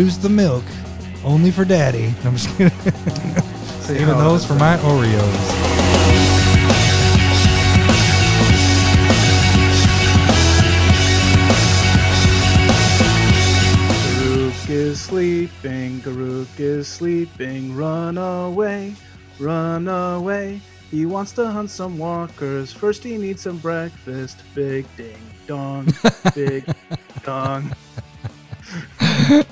produce the milk only for daddy. I'm just kidding. Saving those for my Oreos. Garuk is sleeping, run away, run away. He wants to hunt some walkers, first he needs some breakfast. Big ding dong, big dong.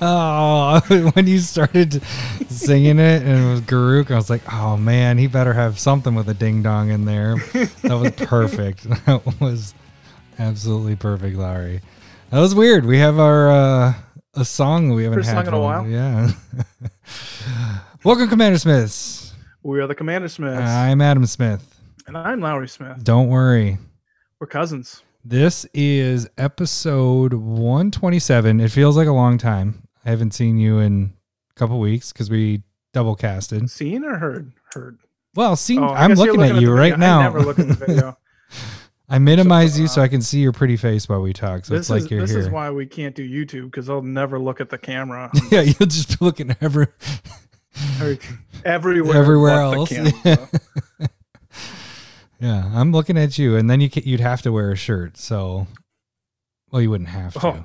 Oh, when you started singing it and it was Garuk, I was like, oh man, he better have something with a ding dong in there. That was perfect. That was absolutely perfect, Larry. That was weird. We have our... a song we haven't had in a while. Yeah. Welcome, Commander Smiths. We are the Commander Smiths. I'm Adam Smith. And I'm Lowry Smith. Don't worry. We're cousins. This is episode 127. It feels like a long time. I haven't seen you in a couple weeks because we double casted. Seen or heard? Heard. Well, seen. Oh, I'm looking at you right now. I never look at the video. I minimize you so I can see your pretty face while we talk. So it's like you're here. This is why we can't do YouTube, because I'll never look at the camera. Yeah, you'll just be looking everywhere else. Camera, yeah. Yeah, I'm looking at you, and then you'd have to wear a shirt. So, well, you wouldn't have to. Oh,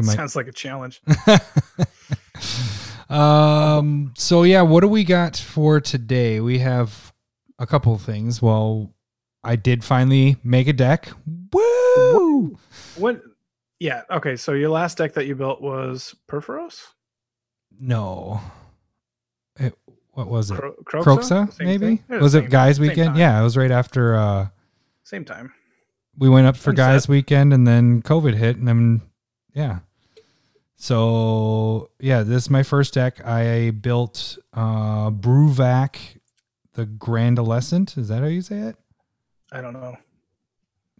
sounds like a challenge. So yeah, what do we got for today? We have a couple of things. Well, I did finally make a deck. Woo! What? Yeah. Okay. So your last deck that you built was Purphoros? No. What was it? Croxa? Maybe? Was it Guys Weekend? Yeah. It was right after. Same time. We went up for Guys Weekend and then COVID hit. And then, yeah. So, yeah, this is my first deck. I built Bruvac, the Grandiloquent. Is that how you say it? I don't know.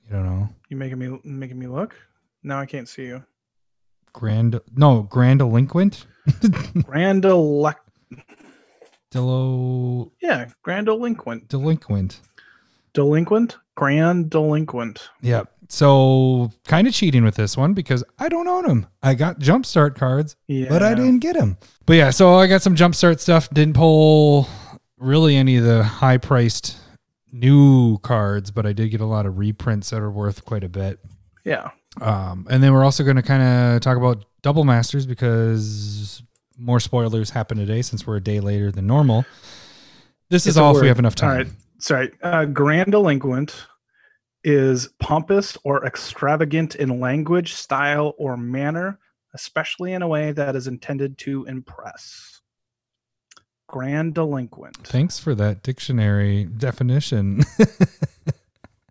You don't know. You making me look? Now I can't see you. Grandiloquent. Yeah, Grandiloquent. Delinquent. Grandiloquent. Yeah. So kind of cheating with this one because I don't own them. I got Jumpstart cards, but I didn't get them. But yeah, so I got some Jumpstart stuff. Didn't pull really any of the high-priced new cards, but I did get a lot of reprints that are worth quite a bit. Yeah. And then we're also going to kind of talk about Double Masters because more spoilers happen today since we're a day later than normal. This is all if we have enough time. All right. Sorry. Grandiloquent is pompous or extravagant in language, style, or manner, especially in a way that is intended to impress. Grandiloquent. Thanks for that dictionary definition. I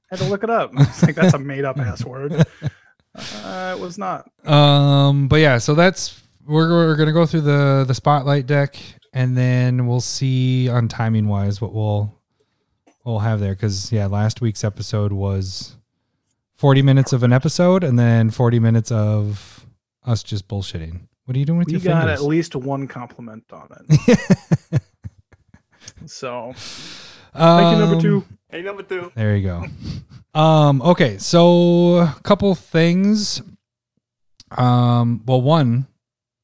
had to look it up. I was like, that's a made-up ass word. It was not. But yeah, so that's we're gonna go through the spotlight deck, and then we'll see on timing wise what we'll have there. Because yeah, last week's episode was 40 minutes of an episode, and then 40 minutes of us just bullshitting. What are you doing with your fingers? You got at least one compliment on it. So, thank you, number two. Hey, number two. There you go. Okay, so a couple things. Well, one,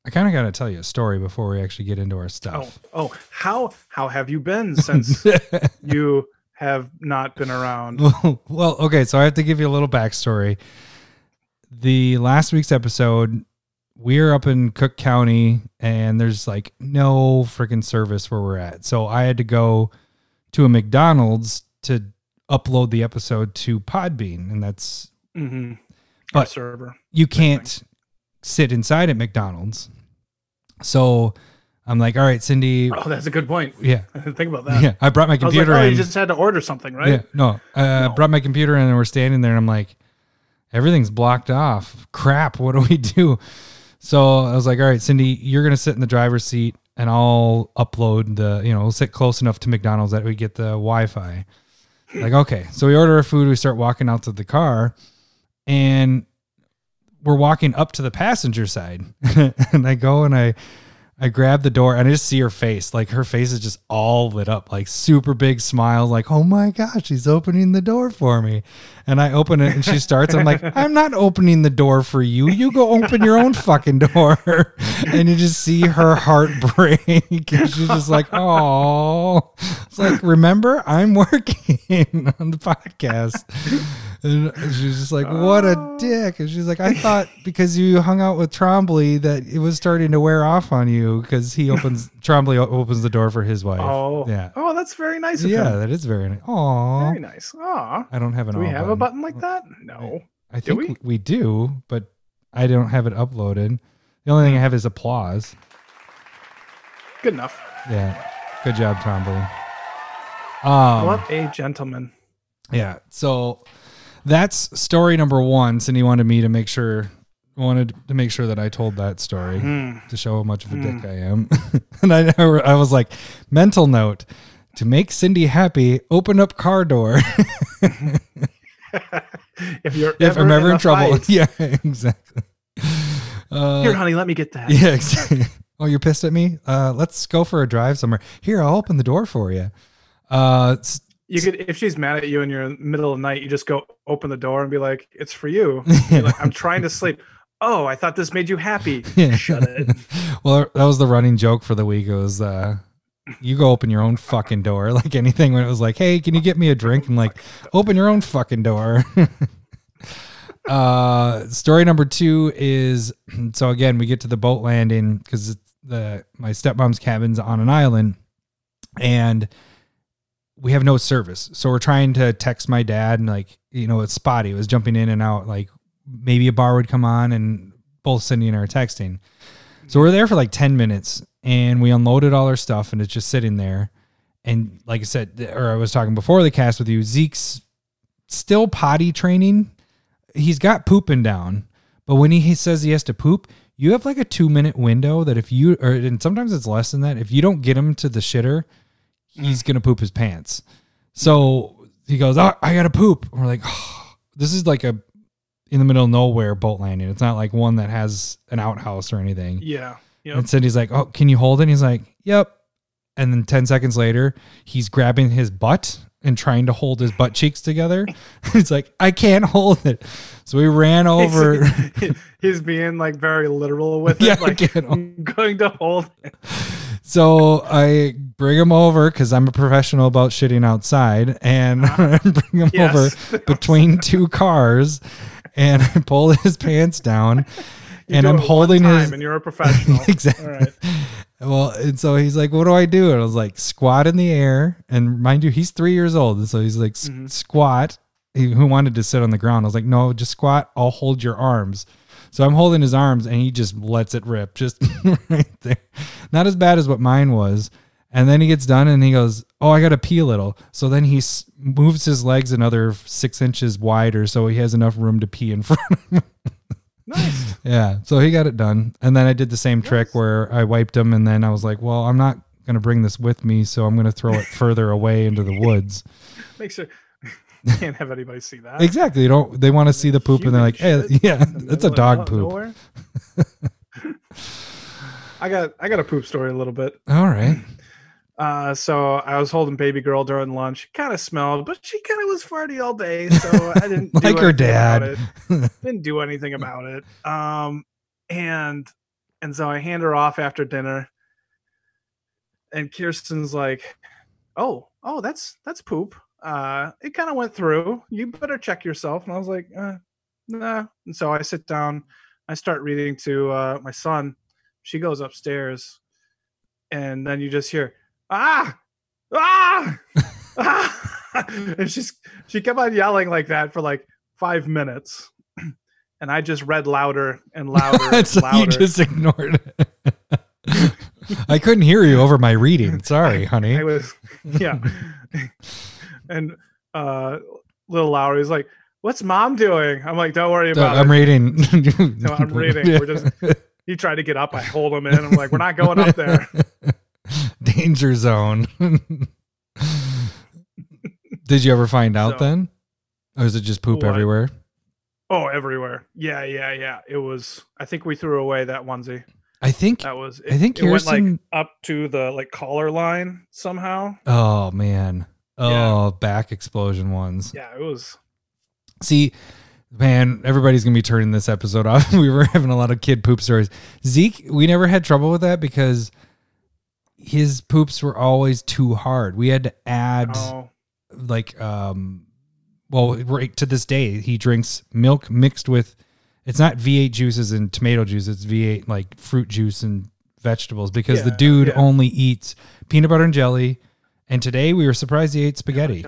I kind of got to tell you a story before we actually get into our stuff. Oh, how have you been since you have not been around? Well, okay, so I have to give you a little backstory. The last week's episode... We're up in Cook County and there's like no freaking service where we're at. So I had to go to a McDonald's to upload the episode to Podbean. And that's, but server. You can't sit inside at McDonald's. So I'm like, all right, Cindy. Oh, that's a good point. Yeah. I didn't think about that. Yeah. I brought my computer in. You just had to order something, right? Yeah. No, I brought my computer in and we're standing there and I'm like, everything's blocked off. Crap. What do we do? So I was like, all right, Cindy, you're going to sit in the driver's seat and I'll upload we'll sit close enough to McDonald's that we get the Wi-Fi. Like, okay. So we order our food. We start walking out to the car and we're walking up to the passenger side. And I go and I I grab the door and I just see her face. Like, her face is just all lit up, like super big smile. Like, oh my gosh, she's opening the door for me. And I open it and she starts. I'm like, I'm not opening the door for you. You go open your own fucking door. And you just see her heart break. And she's just like, oh, it's like, remember, I'm working on the podcast. And she's just like, what a dick. And she's like, I thought because you hung out with Trombley that it was starting to wear off on you, because he opens, Trombley opens the door for his wife. Oh, yeah. Oh, that's very nice of him. Yeah, that is very nice. Aw. Very nice. Aw. I don't have an aw button. Do we have a button like that? No. I think we do, but I don't have it uploaded. The only thing I have is applause. Good enough. Yeah. Good job, Trombley. What a gentleman. Yeah. So... that's story number one. Cindy wanted to make sure that I told that story to show how much of a dick I am. And I was like, mental note, to make Cindy happy, open up car door. if I'm ever in trouble. Fight. Yeah, exactly. Here, honey, let me get that. Yeah, exactly. Oh, you're pissed at me? Let's go for a drive somewhere. Here, I'll open the door for you. You could, if she's mad at you and you're in the middle of the night, you just go open the door and be like, "It's for you." Like, I'm trying to sleep. Oh, I thought this made you happy. Yeah. Shut it. Well, that was the running joke for the week. It was, you go open your own fucking door. Like anything when it was like, "Hey, can you get me a drink?" I'm like, "Open your own fucking door." Story number two is, so again we get to the boat landing because my stepmom's cabin's on an island, and we have no service. So we're trying to text my dad, and like, you know, it's spotty. It was jumping in and out. Like, maybe a bar would come on, and both Cindy and I are texting. So we're there for like 10 minutes and we unloaded all our stuff, and it's just sitting there. And like I said, or I was talking before the cast with you, Zeke's still potty training. He's got pooping down, but when he says he has to poop, you have like a 2-minute window that and sometimes it's less than that. If you don't get him to the shitter, he's going to poop his pants. So he goes, "Oh, I got to poop." And we're like, "Oh." This is like a in the middle of nowhere boat landing. It's not like one that has an outhouse or anything. Yeah. Yep. And Cindy's like, "Oh, can you hold it?" And he's like, "Yep." And then 10 seconds later, he's grabbing his butt and trying to hold his butt cheeks together. He's like, "I can't hold it." So we ran over. He's being like very literal with it. Yeah, like, "I'm going to hold it." So I bring him over because I'm a professional about shitting outside, and I bring him over between two cars, and I pull his pants down, and I'm holding his. And you're a professional, exactly. All right. Well, and so he's like, "What do I do?" And I was like, "Squat in the air." And mind you, he's 3 years old, and so he's like, "Squat." Who wanted to sit on the ground? I was like, "No, just squat. I'll hold your arms." So I'm holding his arms, and he just lets it rip, just right there. Not as bad as what mine was. And then he gets done, and he goes, "Oh, I got to pee a little." So then he moves his legs another 6 inches wider, so he has enough room to pee in front of him. Nice. Yeah, so he got it done. And then I did the same trick where I wiped him, and then I was like, "Well, I'm not going to bring this with me, so I'm going to throw it further away into the woods." Make sure... Can't have anybody see that. Exactly. You don't. They want to see the poop, and they're like, "Hey, yeah, it's a dog poop." I got a poop story a little bit. All right. So I was holding baby girl during lunch. Kind of smelled, but she kind of was farty all day, so I didn't like her dad. Didn't do anything about it. And so I hand her off after dinner, and Kirsten's like, "Oh, that's poop. It kind of went through. You better check yourself." And I was like, "Nah." And so I sit down, I start reading to my son. She goes upstairs, and then you just hear, "Ah!" And she kept on yelling like that for like 5 minutes, and I just read louder and louder and louder. You just ignored it. I couldn't hear you over my reading. Sorry, honey. I was, yeah. And little Lowry is like, "What's mom doing?" I'm like, "Don't worry about it. I'm reading." No, I'm reading. Yeah. He tried to get up. I hold him in. I'm like, "We're not going up there. Danger zone." Did you ever find out then? Or is it just poop everywhere? Oh, everywhere. Yeah. It was, I think we threw away that onesie. I think that was it, I think it went like up to the like collar line somehow. Oh man. Oh, yeah. Back explosion ones. Yeah, it was. See, man, everybody's going to be turning this episode off. We were having a lot of kid poop stories. Zeke, we never had trouble with that because his poops were always too hard. We had to add well, right to this day, he drinks milk mixed with, it's not V8 juices and tomato juice. It's V8 like fruit juice and vegetables because the dude only eats peanut butter and jelly. And today we were surprised he ate spaghetti.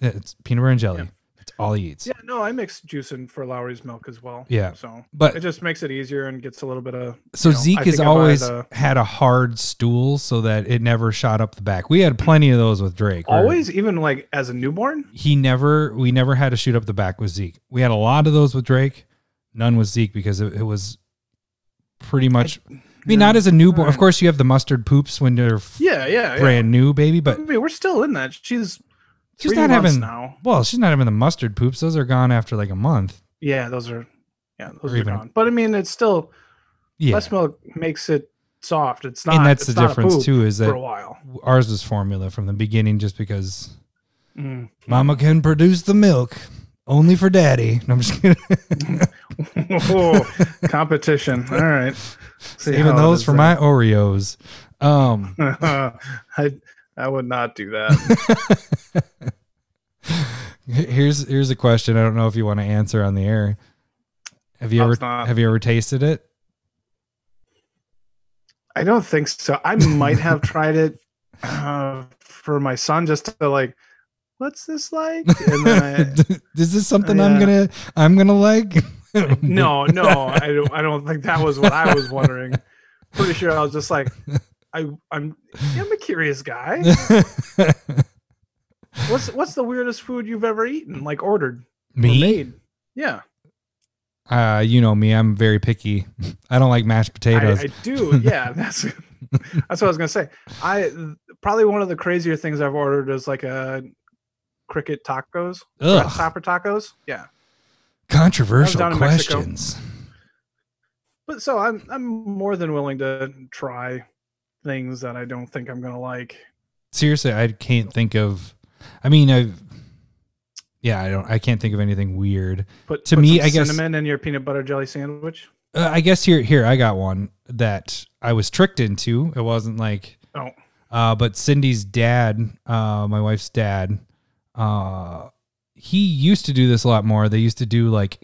It's peanut butter and jelly. Yeah. That's all he eats. Yeah, no, I mix juice in for Lowry's milk as well. Yeah. So but it just makes it easier and gets a little bit of. So Zeke has always had a hard stool so that it never shot up the back. We had plenty of those with Drake. Always, even like as a newborn? We never had to shoot up the back with Zeke. We had a lot of those with Drake. None with Zeke because it was pretty much. I mean, not as a newborn. Of course, you have the mustard poops when they're brand new baby. But I mean, we're still in that. She's not having now. Well, she's not having the mustard poops. Those are gone after like a month. Yeah, those are gone. But I mean, it's still less milk makes it soft. It's not. And that's the difference too. Is that for a while ours was formula from the beginning, just because Mama can produce the milk only for Daddy. No, I'm just kidding. Oh, competition. All right. Saving those for my Oreos. I would not do that. Here's a question. I don't know if you want to answer on the air. Have you ever tasted it? I don't think so. I might have tried it for my son just to like, what's this like? And then is this something I'm gonna like? No, I don't think that was what I was wondering. Pretty sure I was just like. I'm a curious guy. What's the weirdest food you've ever eaten, like ordered? Me? Or made? Yeah. You know me. I'm very picky. I don't like mashed potatoes. I do. Yeah, that's what I was gonna say. I probably one of the crazier things I've ordered is like a cricket tacos, grasshopper tacos. Yeah. Controversial questions. Mexico. But so I'm more than willing to try things that I don't think I'm going to like. Seriously, I can't think of, I can't think of anything weird. To me, I guess cinnamon in your peanut butter jelly sandwich. I guess here, I got one that I was tricked into. It wasn't like, but Cindy's dad, my wife's dad, he used to do this a lot more. They used to do like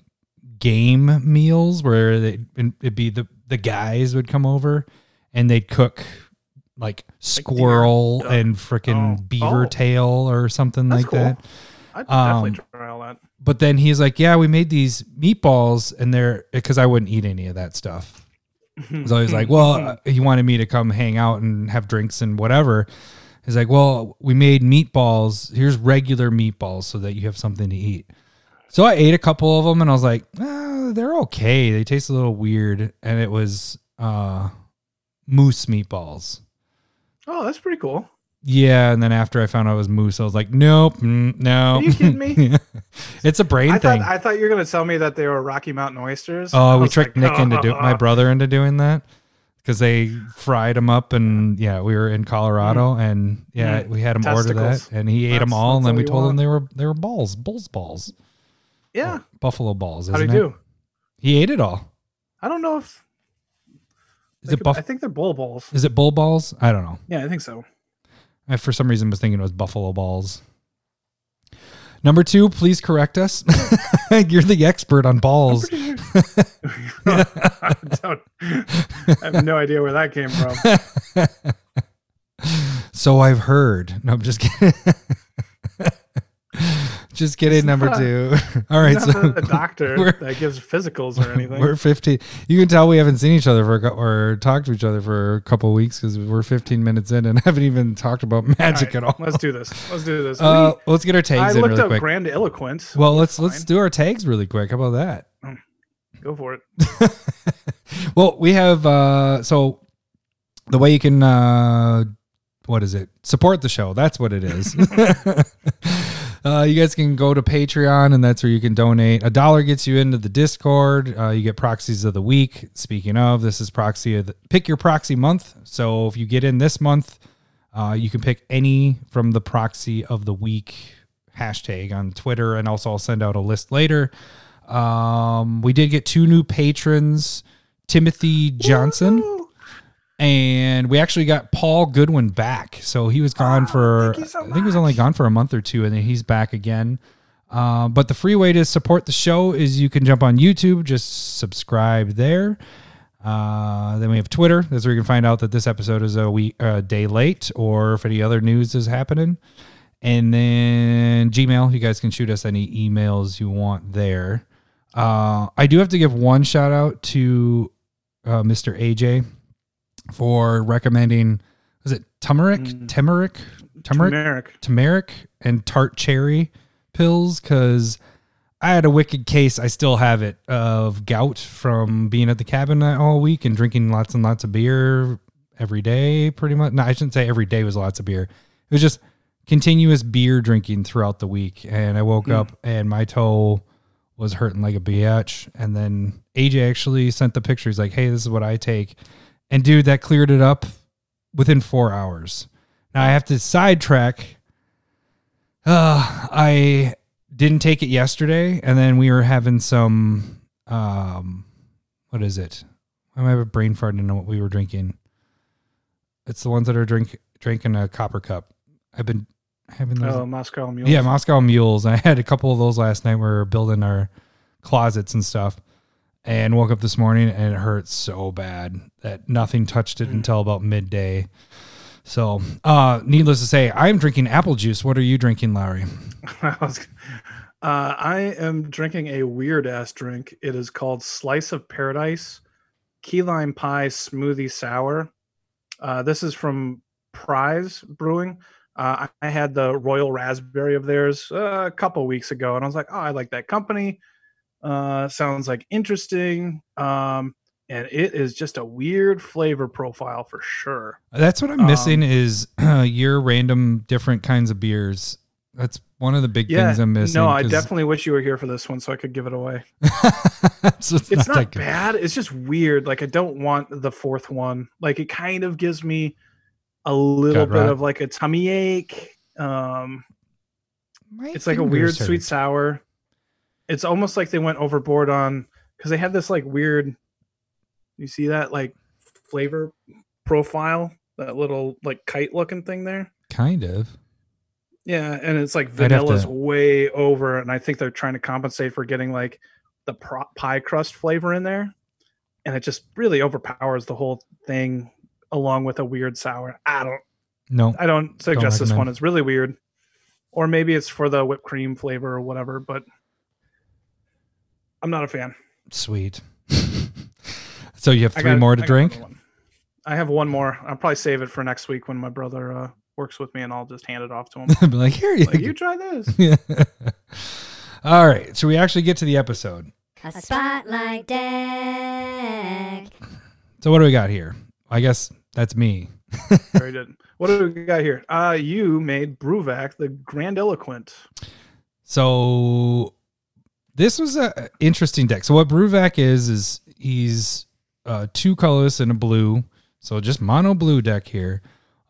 game meals where it'd be the guys would come over and they'd cook like squirrel and freaking beaver tail or something that's like that. I'd definitely try all that. But then he's like, yeah, we made these meatballs and they're because I wouldn't eat any of that stuff. So he's like, well, he wanted me to come hang out and have drinks and whatever. He's like, well, we made meatballs. Here's regular meatballs so that you have something to eat. So I ate a couple of them and I was like, they're okay. They taste a little weird. And it was moose meatballs. Oh, that's pretty cool. Yeah, and then after I found out it was moose, I was like, nope, no. Are you kidding me? It's a brain thing. I thought you were going to tell me that they were Rocky Mountain oysters. Oh, we tricked Nick into doing my brother into doing that because they fried them up, and yeah, we were in Colorado, and yeah, we had him order that, and he ate them all, and then we told him they were balls, bull's balls. Yeah, or buffalo balls. How do you do? He ate it all. I don't know if. I think they're bull balls. Is it bull balls? I don't know. Yeah, I think so. I, for some reason, was thinking it was buffalo balls. Number 2, please correct us. You're the expert on balls. I have no idea where that came from. So I've heard. No, I'm just kidding. Just kidding, number 2. All right, so a doctor that gives physicals or anything. We're 15. You can tell we haven't seen each other or talked to each other for a couple of weeks because we're 15 minutes in and haven't even talked about magic at all. Let's do this. Let's get our tags in really quick. I looked up Grandiloquent. Well, let's do our tags really quick. How about that? Go for it. Well, we have so the way you can support the show. That's what it is. You guys can go to Patreon, and that's where you can donate. $1 gets you into the Discord. You get proxies of the week. Speaking of, this is proxy of the, pick your proxy month. So if you get in this month, you can pick any from the proxy of the week hashtag on Twitter, and also I'll send out a list later. We did get 2 new patrons, Timothy Johnson. Woo! And we actually got Paul Goodwin back. So he was gone for, I think he was only gone for a month or two, and then he's back again. But the free way to support the show is you can jump on YouTube, just subscribe there. Then we have Twitter. That's where you can find out that this episode is a day late, or if any other news is happening. And then Gmail, you guys can shoot us any emails you want there. I do have to give one shout out to Mr. AJ. For recommending, was it turmeric and tart cherry pills, because I had a wicked case, I still have it, of gout from being at the cabin all week and drinking lots and lots of beer every day, pretty much. No, I shouldn't say every day was lots of beer. It was just continuous beer drinking throughout the week, and I woke up and my toe was hurting like a bitch. And then AJ actually sent the picture. He's like, hey, this is what I take. And dude, that cleared it up within 4 hours. Now I have to sidetrack. I didn't take it yesterday, and then we were having some, what is it? I might have a brain fart to know what we were drinking. It's the ones that are drinking a copper cup. I've been having those. Oh, Moscow Mules. Yeah, Moscow Mules. I had a couple of those last night. We were building our closets and stuff. And woke up this morning and it hurt so bad that nothing touched it until about midday. So, needless to say, I'm drinking apple juice. What are you drinking, Lowry? I am drinking a weird ass drink. It is called Slice of Paradise Key Lime Pie Smoothie Sour. This is from Prize Brewing. I had the Royal Raspberry of theirs a couple weeks ago, and I was like, oh, I like that company. Sounds like interesting. And it is just a weird flavor profile for sure. That's what I'm missing is your random different kinds of beers. That's one of the big things I'm missing. No, I definitely wish you were here for this one so I could give it away. So it's not bad. It's just weird. Like I don't want the fourth one. Like it kind of gives me a little bit of like a tummy ache. It's like a weird sweet sour. It's almost like they went overboard on, because they had this like weird, you see that like flavor profile, that little like kite looking thing there? Kind of. Yeah. And it's like vanilla's way over. And I think they're trying to compensate for getting like the pie crust flavor in there. And it just really overpowers the whole thing along with a weird sour. I don't suggest this one. It's really weird. Or maybe it's for the whipped cream flavor or whatever, but I'm not a fan. Sweet. So you have 3 more to drink? I have 1 more. I'll probably save it for next week when my brother works with me, and I'll just hand it off to him. Be like, here you go. You try this. Yeah. All right. So we actually get to the episode. A spotlight deck. So what do we got here? I guess that's me. Very good. What do we got here? You made Bruvac the Grandiloquent. So... this was an interesting deck. So what Bruvac is he's 2 colorless and a blue. So just mono blue deck here.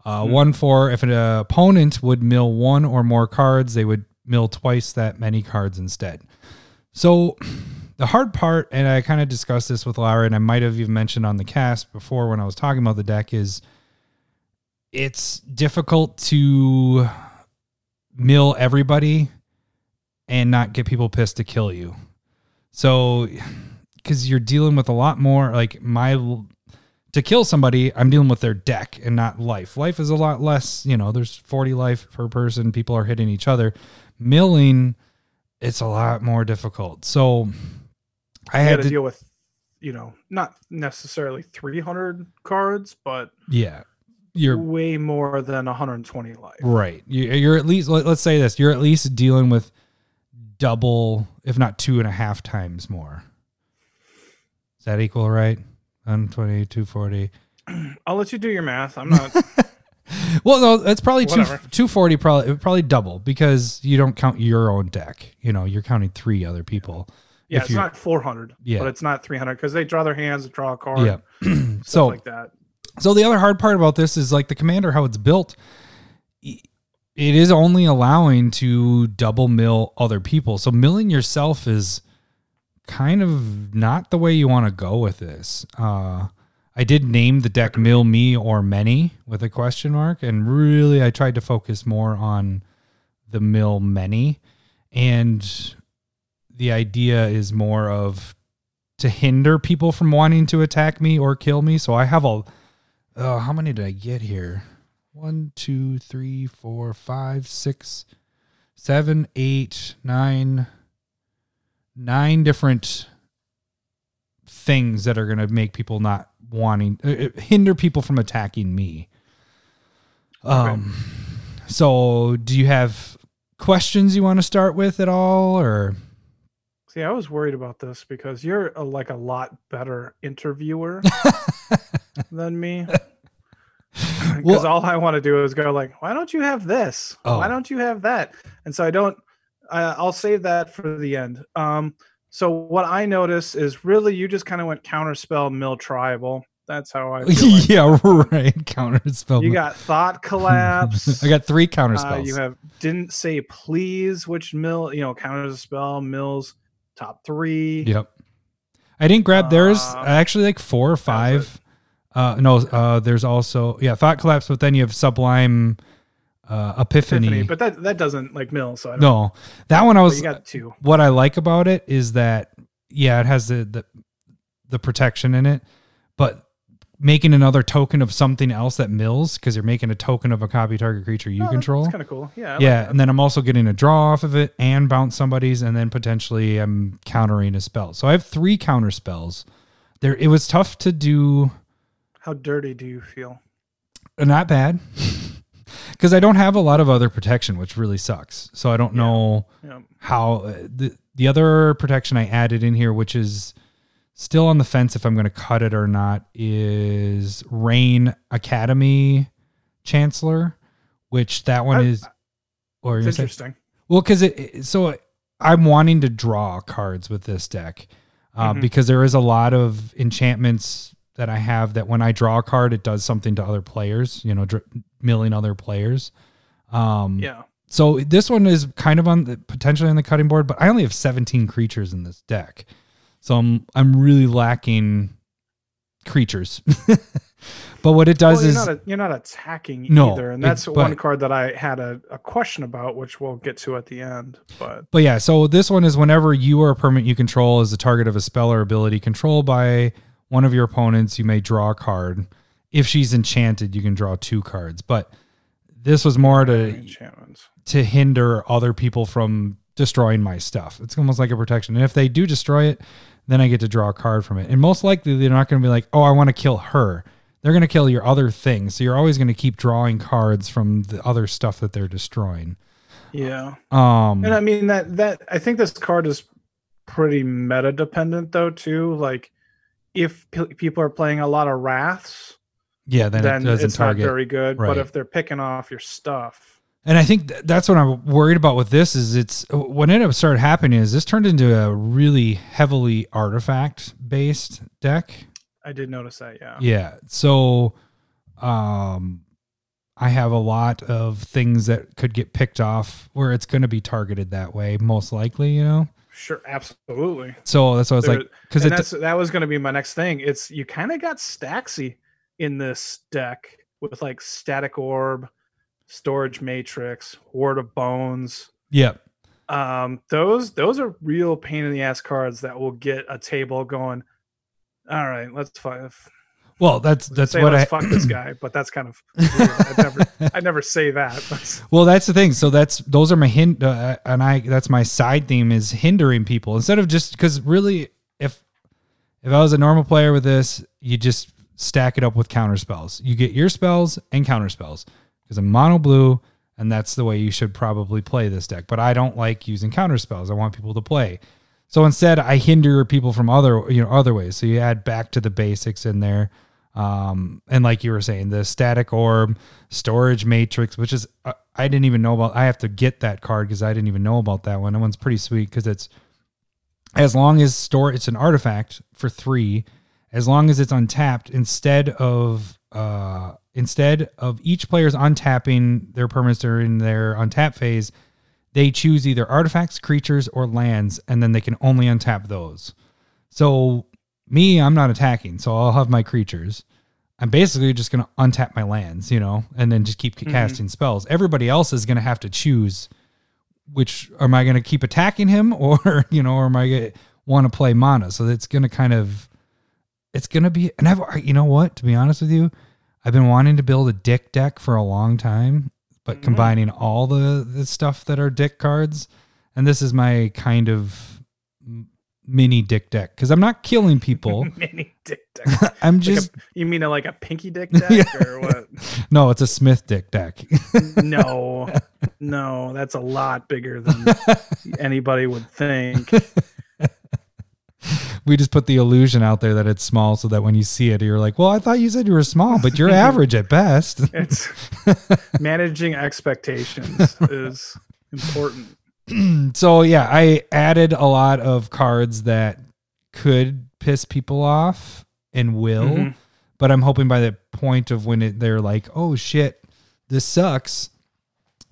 1/4, if an opponent would mill 1 or more cards, they would mill twice that many cards instead. So the hard part, and I kind of discussed this with Laura, and I might have even mentioned on the cast before when I was talking about the deck, is it's difficult to mill everybody and not get people pissed to kill you. So, because you're dealing with a lot more, like to kill somebody, I'm dealing with their deck and not life. Life is a lot less, there's 40 life per person. People are hitting each other. Milling, it's a lot more difficult. So I had to deal with, not necessarily 300 cards, but yeah. You're way more than 120 life. Right. You're at least, let's say this, you're at least dealing with double, if not 2.5 times more. Is that equal, right? 120, 240. I'll let you do your math. I'm not Well, no, that's probably 240, probably double, because you don't count your own deck. You know, you're counting three other people. Yeah, it's not 400, but it's not 300 because they draw their hands, draw a card, stuff so, like that. So the other hard part about this is like the commander, how it's built. It is only allowing to double mill other people. So milling yourself is kind of not the way you want to go with this. I did name the deck Mill Me or Many with a question mark. And really, I tried to focus more on the Mill Many. And the idea is more of to hinder people from wanting to attack me or kill me. So I have a... how many did I get here? 1, 2, 3, 4, 5, 6, 7, 8, 9... 9 different things that are going to make people not wanting... hinder people from attacking me. Okay. So do you have questions you want to start with at all, or... See, I was worried about this because you're like a lot better interviewer than me. Because all I want to do is go like, why don't you have this? Oh. Why don't you have that? And so I don't, I'll save that for the end. So what I notice is really you just kind of went counterspell, mill tribal. That's how I feel like counterspell. You got Thought Collapse. I got 3 counterspells. You have Didn't Say Please, which mill, you know, counterspell, mills. Top 3. Yep. I didn't grab theirs. Actually, like 4 or 5. There's also Thought Collapse, but then you have Sublime Epiphany. But that doesn't like mill, so I don't know. That one I was. You got 2. What I like about it is that it has the protection in it, but making another token of something else that mills, because you're making a token of a copy target creature you control. That's kind of cool. Yeah. Like and then I'm also getting a draw off of it and bounce somebody's, and then potentially I'm countering a spell. So I have 3 counter spells. There, it was tough to do. How dirty do you feel? Not bad. Because I don't have a lot of other protection, which really sucks. So I don't know how the other protection I added in here, which is still on the fence if I'm going to cut it or not, is Rain Academy Chancellor, which that one is... It's interesting. Well, because I'm wanting to draw cards with this deck because there is a lot of enchantments that I have that when I draw a card, it does something to other players, you know, milling other players. So this one is kind of potentially on the cutting board, but I only have 17 creatures in this deck. So I'm really lacking creatures, but what it does is you're not attacking either, and that's one card that I had a question about, which we'll get to at the end. But yeah, so this one is whenever you or a permanent you control is the target of a spell or ability controlled by one of your opponents, you may draw a card. If she's enchanted, you can draw 2 cards. But this was more to hinder other people from destroying my stuff. It's almost like a protection. And if they do destroy it, then I get to draw a card from it. And most likely they're not going to be like, oh, I want to kill her. They're going to kill your other thing. So you're always going to keep drawing cards from the other stuff that they're destroying. Yeah. And I mean that I think this card is pretty meta dependent though, too. Like if people are playing a lot of Wraths, then it's not very good. Right. But if they're picking off your stuff, and I think that's what I'm worried about with this is what ended up started happening is this turned into a really heavily artifact based deck. I did notice that. Yeah. Yeah. So, I have a lot of things that could get picked off where it's going to be targeted that way. Most likely, you know? Sure. Absolutely. So that's what I was like, cause that was going to be my next thing. You kind of got stacksy in this deck with like Static Orb, Storage Matrix, Ward of Bones. Yeah. Those are real pain in the ass cards that will get a table going, all right, let's fuck. Well, that's what I fuck this guy, but that's kind of weird. I never say that. But. Well, that's the thing. So those are my hint, that's my side theme is hindering people instead of just because really if I was a normal player with this, you just stack it up with counter spells. You get your spells and counter spells. Because I'm mono blue, and that's the way you should probably play this deck. But I don't like using counter spells. I want people to play. So instead, I hinder people from other ways. So you add Back to the Basics in there. And like you were saying, the Static Orb, Storage Matrix, which is, I didn't even know about. I have to get that card because I didn't even know about that one. That one's pretty sweet because it's, as long as it's an artifact for 3, as long as it's untapped, instead of each player's untapping their permanents during their untap phase, they choose either artifacts, creatures, or lands, and then they can only untap those. So me, I'm not attacking, so I'll have my creatures. I'm basically just going to untap my lands, and then just keep casting spells. Everybody else is going to have to choose, which, am I going to keep attacking him or am I going to want to play mana? So that's going to be, and to be honest with you, I've been wanting to build a Dick deck for a long time, but combining all the stuff that are Dick cards. And this is my kind of mini Dick deck. 'Cause I'm not killing people. Mini Dick deck. I'm just, you mean like a Pinky Dick deck or what? No, it's a Smith Dick deck. No, that's a lot bigger than anybody would think. We just put the illusion out there that it's small so that when you see it, you're like, well, I thought you said you were small, but you're average at best. It's managing expectations is important. So, yeah, I added a lot of cards that could piss people off and will, but I'm hoping by the point of when they're like, oh, shit, this sucks,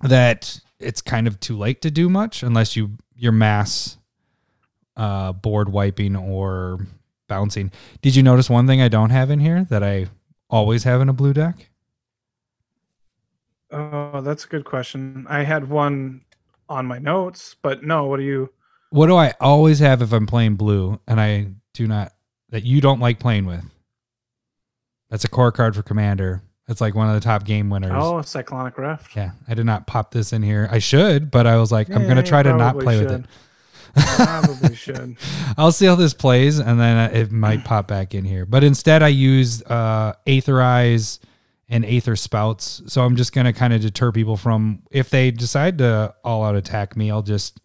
that it's kind of too late to do much unless your mass... board wiping or bouncing. Did you notice one thing I don't have in here that I always have in a blue deck? Oh, that's a good question. I had one on my notes, but no, what do I always have if I'm playing blue and I do not, that you don't like playing with? That's a core card for Commander. It's like one of the top game winners. Oh, Cyclonic Rift. Yeah. I did not pop this in here. I should, but I was like, I'm going to try to not play with it. Probably should. I'll see how this plays, and then it might pop back in here. But instead, I use Aether Eyes and Aether Spouts. So I'm just going to kind of deter people from, if they decide to all-out attack me, I'll just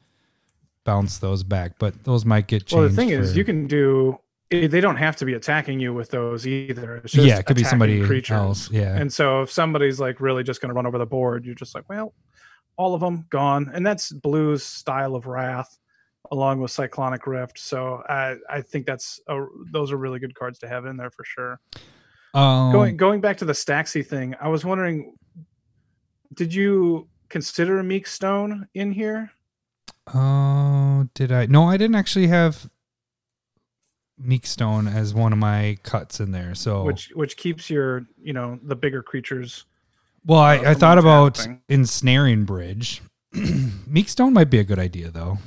bounce those back. But those might get changed. Well, the thing is, you can do... They don't have to be attacking you with those either. It's just it could be somebody else. Yeah. And so if somebody's like really just going to run over the board, you're just like, well, all of them, gone. And that's Blue's style of Wrath, along with Cyclonic Rift. So I think those are really good cards to have in there for sure. Going back to the Staxy thing, I was wondering, did you consider Meek Stone in here? Oh, did I? No, I didn't actually have Meek Stone as one of my cuts in there. So which keeps your, the bigger creatures. Well, I thought about Ensnaring Bridge. Meek Stone might be a good idea though.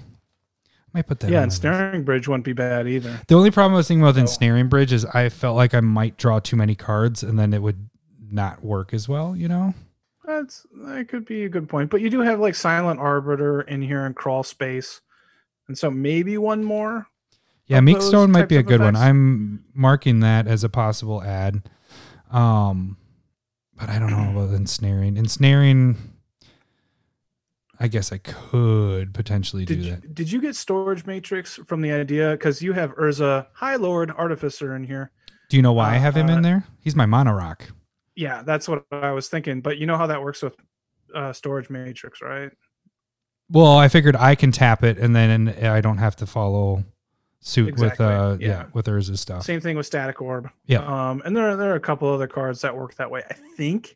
I put that. Yeah, Ensnaring Bridge wouldn't be bad either. The only problem I was thinking about with Ensnaring Bridge is I felt like I might draw too many cards and then it would not work as well, That could be a good point. But you do have like Silent Arbiter in here and Crawl Space. And so maybe one more. Yeah, Meek Stone might be a good one. I'm marking that as a possible ad. But I don't know about Ensnaring. I guess I could potentially do that. Did you get Storage Matrix from the idea? Because you have Urza, High Lord, Artificer in here. Do you know why I have him in there? He's my mono rock. Yeah, that's what I was thinking. But you know how that works with Storage Matrix, right? Well, I figured I can tap it, and then I don't have to follow suit with Urza's stuff. Same thing with Static Orb. Yeah. And there are a couple other cards that work that way, I think.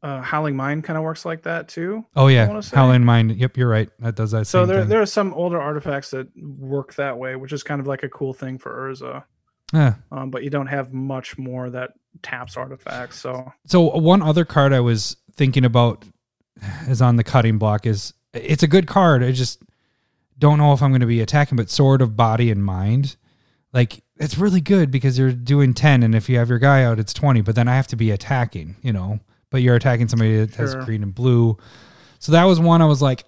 Howling Mind kind of works like that too. Oh yeah, Howling Mind. Yep, you're right. That does that. So there are some older artifacts that work that way, which is kind of like a cool thing for Urza. Yeah. But you don't have much more that taps artifacts. So one other card I was thinking about is on the cutting block. It's a good card. I just don't know if I'm going to be attacking. But Sword of Body and Mind, like it's really good because you're doing 10, and if you have your guy out, it's 20. But then I have to be attacking. But you're attacking somebody that has green and blue. So that was one I was like,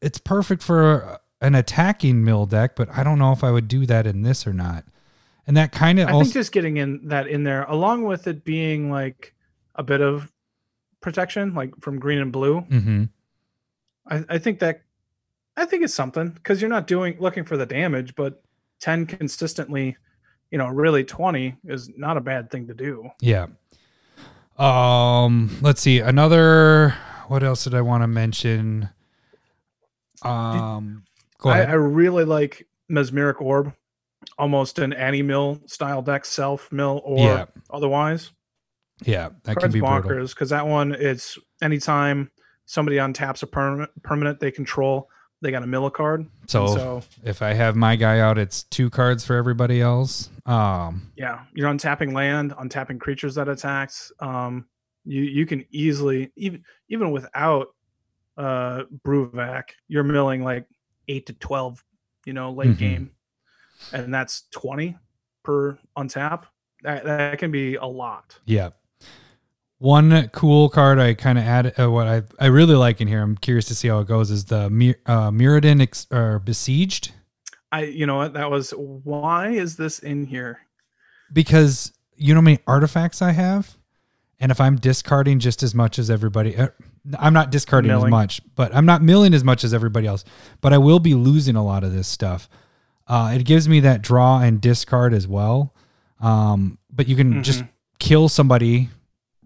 it's perfect for an attacking mill deck, but I don't know if I would do that in this or not. And that kind of... I think just getting in there, along with it being like a bit of protection, like from green and blue, I think it's something, because you're not looking for the damage, but 10 consistently you know, really 20 is not a bad thing to do. Yeah. Let's see. What else did I want to mention? Go ahead. I really like Mesmeric Orb, almost an anti-mill style deck, self-mill or otherwise. Yeah, that can be bonkers because that one, it's anytime somebody untaps a permanent they control, they got a mill a card. So if I have my guy out, it's 2 cards for everybody else. Yeah, you're untapping land, untapping creatures that attacks. You can easily, even without Bruvac, you're milling like 8 to 12, you know, late game. And that's 20 per untap. That can be a lot. Yeah. One cool card I kind of added, what I really like in here, I'm curious to see how it goes, is the Mirrodin Besieged. You know what? That was, why is this in here? Because you know how many artifacts I have? And if I'm discarding just as much as everybody, I'm not discarding milling as much, but I'm not milling as much as everybody else, but I will be losing a lot of this stuff. It gives me that draw and discard as well. But you can just kill somebody,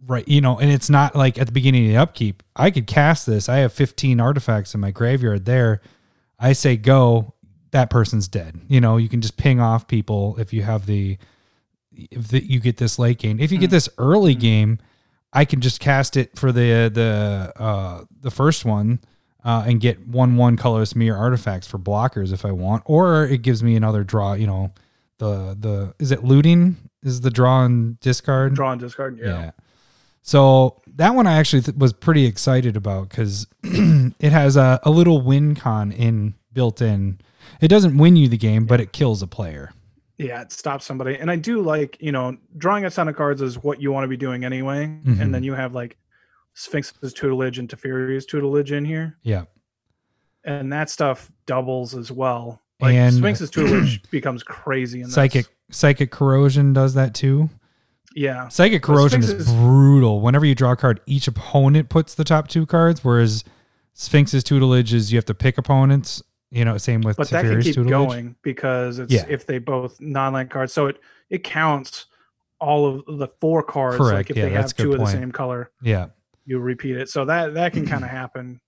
right? You know, and it's not like at the beginning of the upkeep, I could cast this. I have 15 artifacts in my graveyard there. I say, go, that person's dead. You know, you can just ping off people if you have you get this late game. If you get this early game, I can just cast it for the first one and get 1/1 colorless mirror artifacts for blockers if I want, or it gives me another draw. You know, the is it looting? Is the draw and discard? Draw and discard. Yeah. So that one I actually was pretty excited about because it has a little win con built in. It doesn't win you the game, but it kills a player. Yeah, it stops somebody. And I do like, you know, drawing a ton of cards is what you want to be doing anyway. And then you have like Sphinx's Tutelage and Teferi's Tutelage in here. Yeah. And that stuff doubles as well. Like, and Sphinx's Tutelage becomes crazy in Psychic Corrosion does that too. Yeah. Psychic Corrosion is brutal. Whenever you draw a card, each opponent puts the top 2 cards, whereas Sphinx's Tutelage is you have to pick opponents. You know, same with Teferi's Tutelage. But that can keep going because it's if they both non-land cards. So it counts all of the 4 cards. Correct. Like if they have 2 of the same color, you repeat it. So that can kind of happen.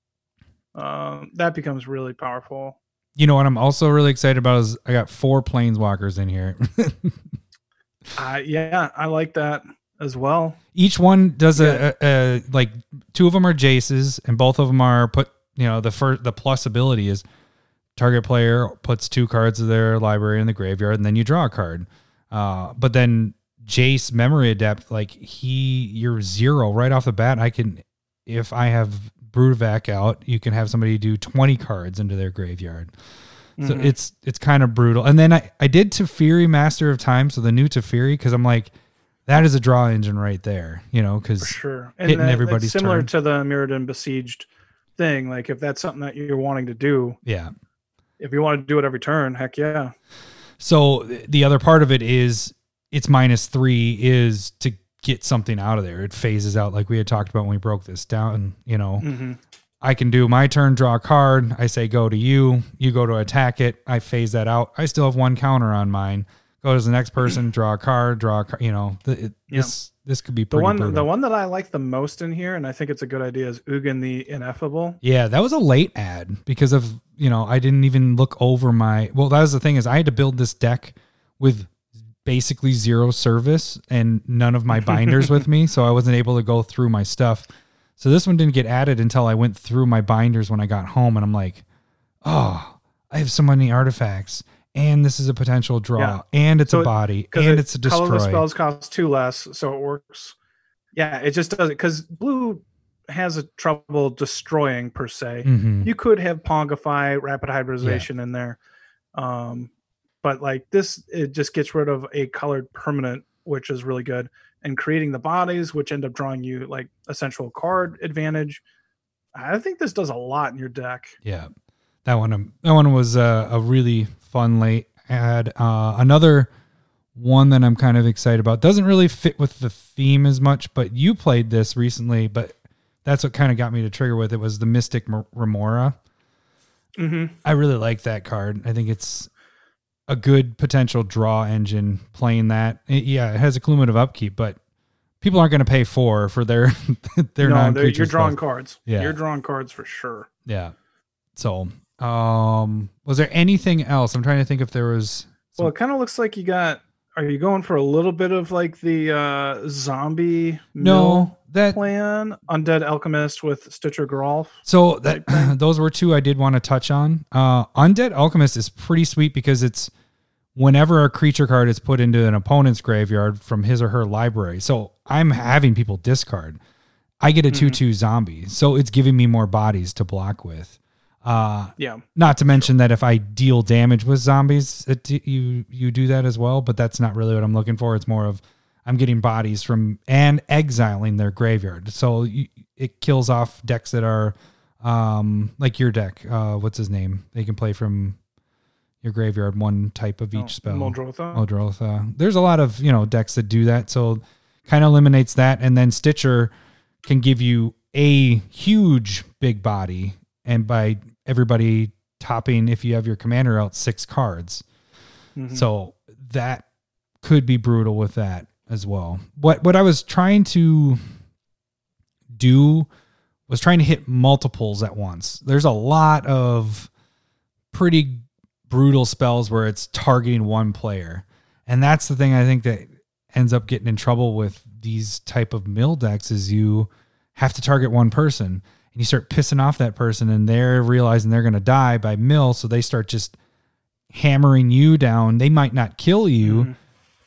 That becomes really powerful. You know what I'm also really excited about is I got 4 Planeswalkers in here. Yeah, I like that as well. Each one does a like 2 of them are Jaces and both of them are put, you know, the plus ability is target player puts 2 cards of their library in the graveyard, and then you draw a card. But then Jace Memory Adept, like you're 0 right off the bat. If I have Bruvac out, you can have somebody do 20 cards into their graveyard. So it's kind of brutal. And then I did Teferi Master of Time, so the new Teferi, because I'm like, that is a draw engine right there, you know, because hitting everybody's similar turn. To the Mirrodin Besieged thing. Like if that's something that you're wanting to do, if you want to do it every turn, heck yeah. So the other part of it is it's -3 is to get something out of there. It phases out like we had talked about when we broke this down. You know, I can do my turn, draw a card. I say, go to you go to attack it. I phase that out. I still have 1 counter on mine. Go to the next person, draw a card, you know, this could be pretty brutal. The one that I like the most in here, and I think it's a good idea, is Ugin the Ineffable. Yeah, that was a late ad because of, you know, I didn't even look over that was the thing is I had to build this deck with basically 0 service and none of my binders with me. So I wasn't able to go through my stuff. So this one didn't get added until I went through my binders when I got home. And I'm like, oh, I have so many artifacts. And this is a potential draw, and it's a body, and it's a destroy. Colorless spells cost 2 less, so it works. Yeah, it just does it because blue has a trouble destroying per se. You could have Pongify, Rapid Hybridization in there, but like this, it just gets rid of a colored permanent, which is really good, and creating the bodies, which end up drawing you like a central card advantage. I think this does a lot in your deck. Yeah, that one was a really fun late ad. Another one that I'm kind of excited about doesn't really fit with the theme as much, but you played this recently, but that's what kind of got me to trigger with it was the Mystic Remora. I really like that card. I think it's a good potential draw engine playing that. It has a cumulative upkeep, but people aren't going to pay for their non-creature. You're drawing cards. Yeah. You're drawing cards for sure. Yeah. So, was there anything else? I'm trying to think if there was. Well, it kind of looks like you got. Are you going for a little bit of like the zombie? No, that plan Undead Alchemist with Stitcher Grolf. So that those were two I did want to touch on. Undead Alchemist is pretty sweet because it's whenever a creature card is put into an opponent's graveyard from his or her library. So I'm having people discard. I get a 2/2 zombie, so it's giving me more bodies to block with. Not to mention that if I deal damage with zombies, you do that as well, but that's not really what I'm looking for. It's more of I'm getting bodies from and exiling their graveyard. So it kills off decks that are like your deck. What's his name? They can play from your graveyard one type of each spell. Muldrotha. There's a lot of decks that do that. So kind of eliminates that. And then Stitcher can give you a huge big body. And by everybody topping, if you have your commander out, 6 cards. Mm-hmm. So that could be brutal with that as well. What I was trying to do was trying to hit multiples at once. There's a lot of pretty brutal spells where it's targeting one player. And that's the thing I think that ends up getting in trouble with these type of mill decks is you have to target one person. And you start pissing off that person and they're realizing they're going to die by mill. So they start just hammering you down. They might not kill you,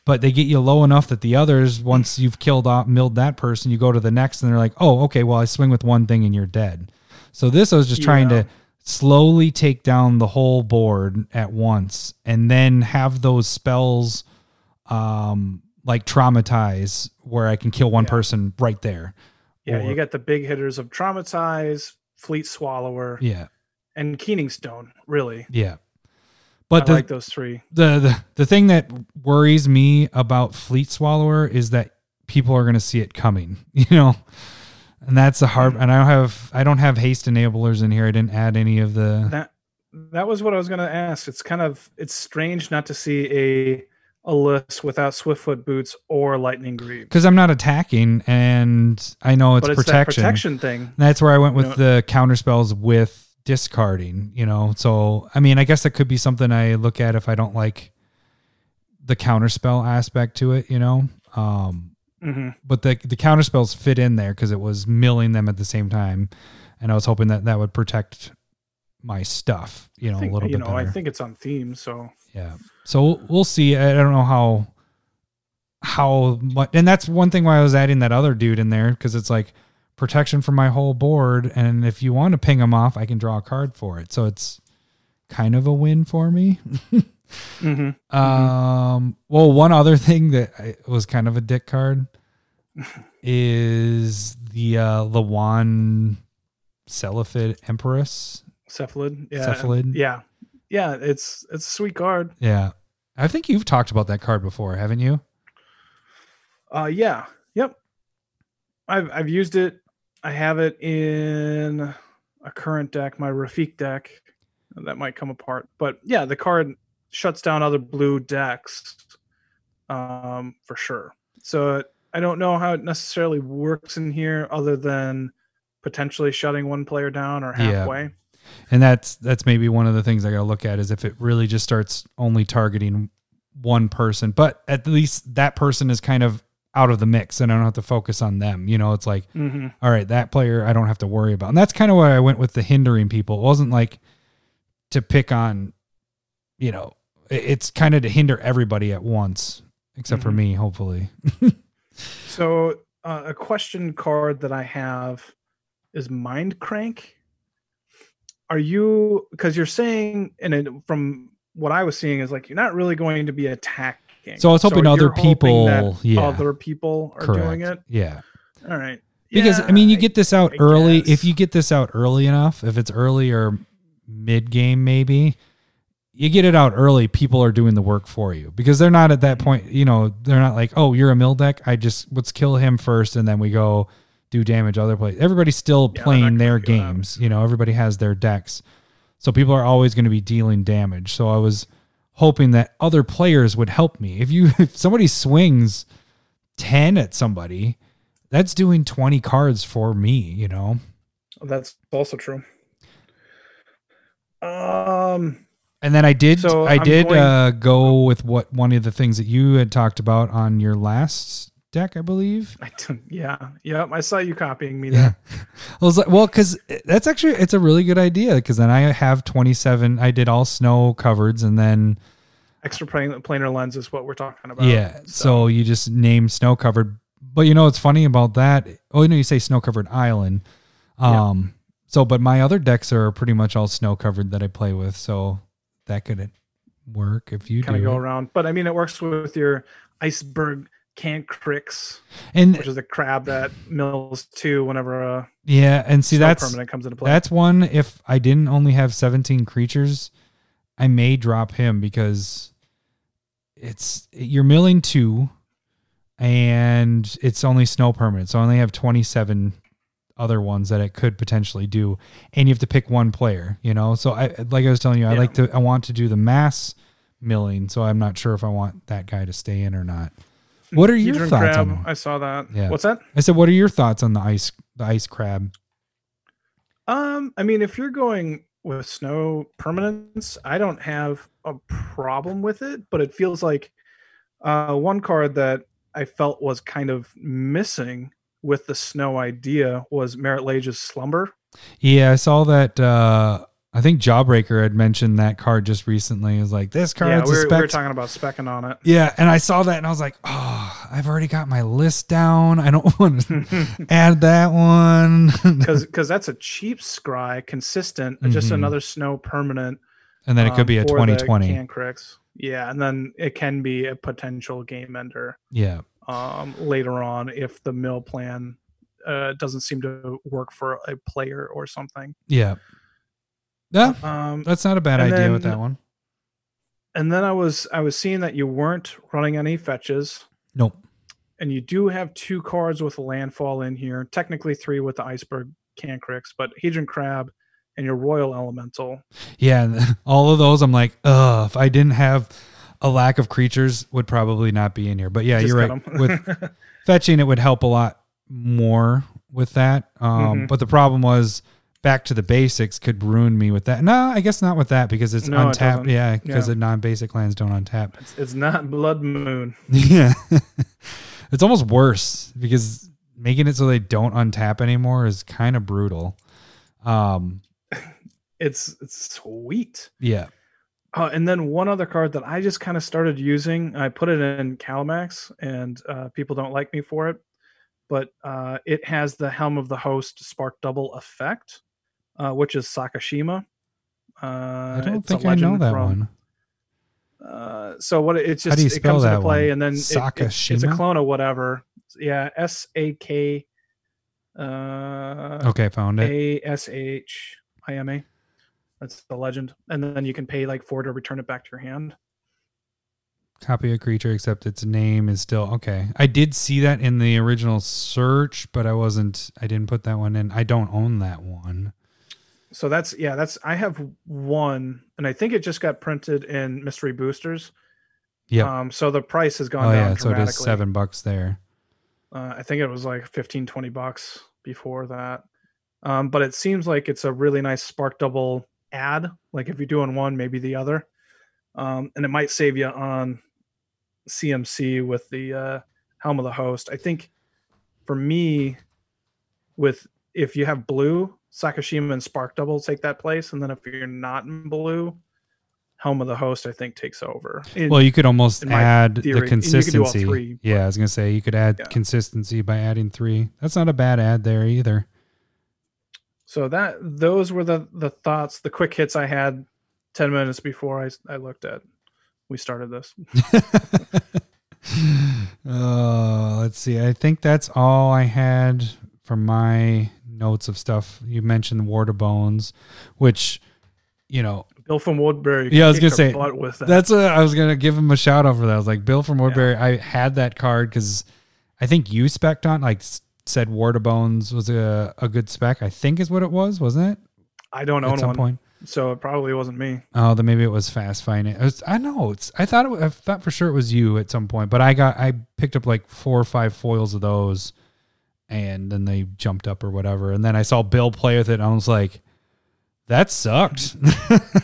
but they get you low enough that the others, once you've milled that person, you go to the next and they're like, oh, okay, well I swing with one thing and you're dead. So this, I was just trying to slowly take down the whole board at once and then have those spells, like Traumatize where I can kill one person right there. Yeah, you got the big hitters of Traumatize, Fleet Swallower, and Keening Stone, really. Yeah. But I like those three. The thing that worries me about Fleet Swallower is that people are going to see it coming, And that's the hard and I don't have haste enablers in here. I didn't add any of the That was what I was going to ask. It's strange not to see a list without Swiftfoot Boots or Lightning Greave. Because I'm not attacking, and I know it's protection. That protection thing. That's where I went with the counter spells with discarding. So I mean, I guess that could be something I look at if I don't like the counter spell aspect to it. But the counter spells fit in there because it was milling them at the same time, and I was hoping that would protect my stuff. I think, a little bit better. I think it's on theme, so yeah. So we'll see. I don't know how much, and that's one thing why I was adding that other dude in there because it's like protection for my whole board. And if you want to ping him off, I can draw a card for it. So it's kind of a win for me. Well, one other thing that was kind of a dick card is the Lawan Cephalid Empress. Cephalid. Yeah. Yeah, it's a sweet card. Yeah. I think you've talked about that card before, haven't you? Yeah. Yep. I've used it. I have it in a current deck, my Rafik deck. That might come apart. But yeah, the card shuts down other blue decks for sure. So I don't know how it necessarily works in here other than potentially shutting one player down or halfway. Yeah. And that's maybe one of the things I got to look at is if it really just starts only targeting one person, but at least that person is kind of out of the mix and I don't have to focus on them. It's like, all right, that player I don't have to worry about. And that's kind of why I went with the hindering people. It wasn't like to pick on, it's kind of to hinder everybody at once, except for me, hopefully. So a question card that I have is Mind Crank. Because you're saying, from what I was seeing is like, you're not really going to be attacking. So I was hoping other people are doing it. Yeah. All right. Because you get this out early. If you get this out early enough, if it's early or mid game, maybe you get it out early. People are doing the work for you because they're not at that point, they're not like, oh, you're a mill deck. Let's kill him first. And then we go do damage other places. Everybody's still playing their games. Everybody has their decks. So people are always going to be dealing damage. So I was hoping that other players would help me. If somebody swings 10 at somebody, that's doing 20 cards for me, you know? That's also true. And then I did go with what one of the things that you had talked about on your last deck, I believe. Yeah. I saw you copying me there. Yeah. I was like, well, because that's actually, it's a really good idea. Because then I have 27. I did all snow covers, and then extra planar lens is what we're talking about. Yeah. So you just name snow covered. But you know what's funny about that? Oh no, you say snow covered island. Yeah. So, but my other decks are pretty much all snow covered that I play with. So that could work if you kind of go around. But I mean, it works with your iceberg. Cancrix, which is a crab that mills too whenever that's permanent comes into play. That's one. If I didn't only have 17 creatures, I may drop him because you're milling 2, and it's only snow permanent, so I only have 27 other ones that it could potentially do, and you have to pick one player. You know, so I want to do the mass milling, so I'm not sure if I want that guy to stay in or not. What are your thoughts on that? I saw that. Yeah. What's that? I said, what are your thoughts on the ice crab? I mean, if you're going with snow permanence, I don't have a problem with it, but it feels like one card that I felt was kind of missing with the snow idea was Meritlage's Slumber. Yeah, I saw that. I think Jawbreaker had mentioned that card just recently. It was like, this card is we were talking about specking on it. Yeah, and I saw that and I was like, oh, I've already got my list down. I don't want to add that one. Because that's a cheap scry, consistent, just another snow permanent. And then it could be a 20/20. Yeah, and then it can be a potential game ender. Yeah. Later on, if the mill plan doesn't seem to work for a player or something. Yeah. Yeah, that's not a bad idea with that one. And then I was seeing that you weren't running any fetches. Nope. And you do have 2 cards with a landfall in here. Technically 3 with the Iceberg Cancrix, but Hadrian Crab and your Royal Elemental. Yeah, all of those I'm like, if I didn't have a lack of creatures, would probably not be in here. But yeah, you're right. With fetching, it would help a lot more with that. But the problem was, Back to the Basics could ruin me with that. No, I guess not with that because it's untapped. Yeah, because the non-basic lands don't untap. It's not Blood Moon. Yeah. It's almost worse because making it so they don't untap anymore is kind of brutal. It's sweet. Yeah. And then one other card that I just kind of started using, I put it in Calamax, and people don't like me for it, but it has the Helm of the Host Spark Double effect. Which is Sakashima. I don't think I know that one. So what it's just, it comes into play, and then it's a clone of whatever. Yeah, S-A-K. Okay, found it. A-S-H-I-M-A. That's the legend. And then you can pay 4 to return it back to your hand. Copy a creature, except its name is still okay. I did see that in the original search, but I didn't put that one in. I don't own that one. So that's I have one, and I think it just got printed in Mystery Boosters. Yeah. So the price has gone down dramatically. So it is $7 there. I think it was $15-20 before that. But it seems like it's a really nice Spark Double add. If you're doing one, maybe the other. And it might save you on CMC with the Helm of the Host. I think for me, if you have blue, Sakashima and Spark Double take that place, and then if you're not in blue, Helm of the Host I think takes over. You could almost add the consistency. You could do all 3, yeah, I was gonna say you could add consistency by adding 3. That's not a bad add there either. So those were the thoughts, the quick hits I had 10 minutes before I looked at. We started this. Let's see. I think that's all I had for my notes of stuff. You mentioned Ward of Bones, which, Bill from Woodbury. Yeah, I was going to say, that's what I was going to give him a shout out for that. I was like, Bill from Woodbury. Yeah. I had that card because I think you spec'd on, said Ward of Bones was a good spec, I think is what it was, wasn't it? I don't own one. At some point. so it probably wasn't me. Oh, then maybe it was Fast Finance. I thought for sure it was you at some point, but I picked up like 4 or 5 foils of those, and then they jumped up or whatever. And then I saw Bill play with it, and I was like, that sucked.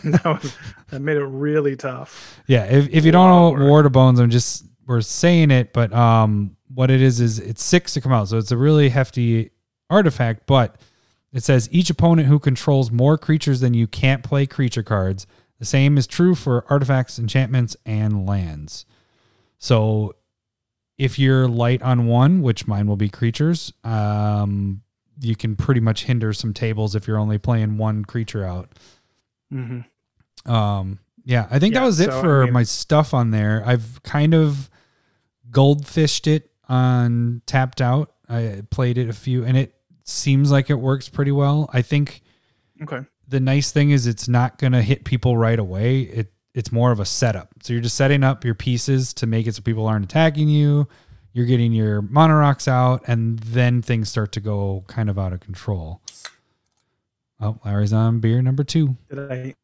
No, that made it really tough. Yeah, if you don't know what Ward of Bones, we're saying it, but what it is it's 6 to come out, so it's a really hefty artifact, but it says each opponent who controls more creatures than you can't play creature cards. The same is true for artifacts, enchantments, and lands. So if you're light on one, which mine will be creatures, you can pretty much hinder some tables if you're only playing one creature out. Mm-hmm. I think that was it my stuff on there. I've kind of goldfished it on Tapped Out. I played it a few, and it seems like it works pretty well. I think the nice thing is it's not going to hit people right away. It's more of a setup. So you're just setting up your pieces to make it so people aren't attacking you. You're getting your monorocks out, and then things start to go kind of out of control. Oh, Larry's on beer number 2. I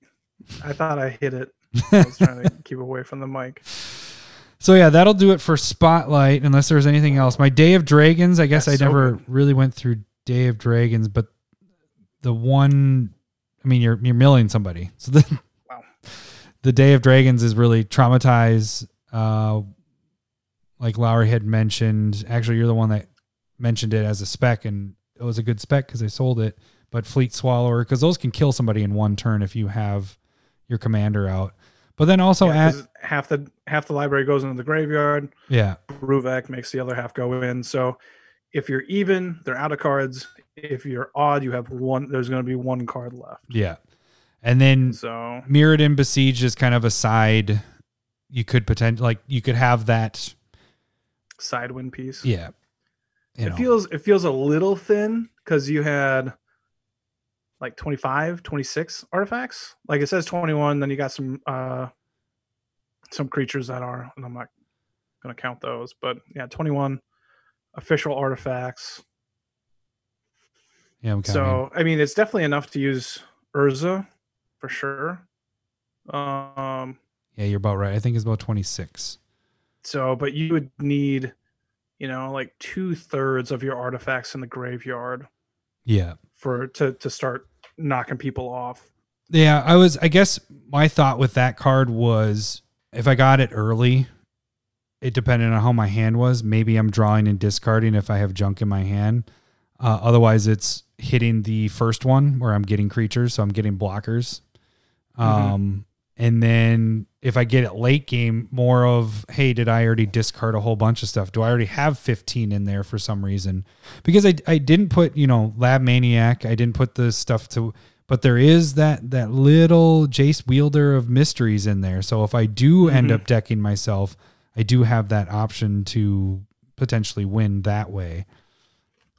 thought I hit it. I was trying to keep away from the mic. So yeah, that'll do it for Spotlight, unless there's anything else. My Day of Dragons, I guess really went through Day of Dragons, but the one, you're milling somebody. So the Day of Dragons is really Traumatized. Like Lowry had mentioned, actually you're the one that mentioned it as a spec, and it was a good spec because they sold it, but Fleet Swallower, because those can kill somebody in one turn if you have your commander out. But then also half the library goes into the graveyard. Yeah. Bruvac makes the other half go in. So if you're even, they're out of cards. If you're odd, you have one, there's going to be one card left. Yeah. And then Mirrodin Besieged is kind of a side. You could you could have that sidewind piece. Yeah. It feels a little thin because you had like 25, 26 artifacts. Like it says 21, then you got some creatures that are, and I'm not going to count those, but yeah, 21 official artifacts. Yeah. It's definitely enough to use Urza for sure. Yeah, you're about right. I think it's about 26. So, but you would need, like 2/3 of your artifacts in the graveyard. Yeah. To start knocking people off. Yeah, I guess my thought with that card was, if I got it early, it depended on how my hand was. Maybe I'm drawing and discarding if I have junk in my hand. Otherwise, it's hitting the first one where I'm getting creatures, so I'm getting blockers. And then if I get it late game, more of, hey, did I already discard a whole bunch of stuff? Do I already have 15 in there for some reason? Because I didn't put, Lab Maniac. I didn't put the stuff to, but there is that little Jace Wielder of Mysteries in there. So if I do end up decking myself, I do have that option to potentially win that way.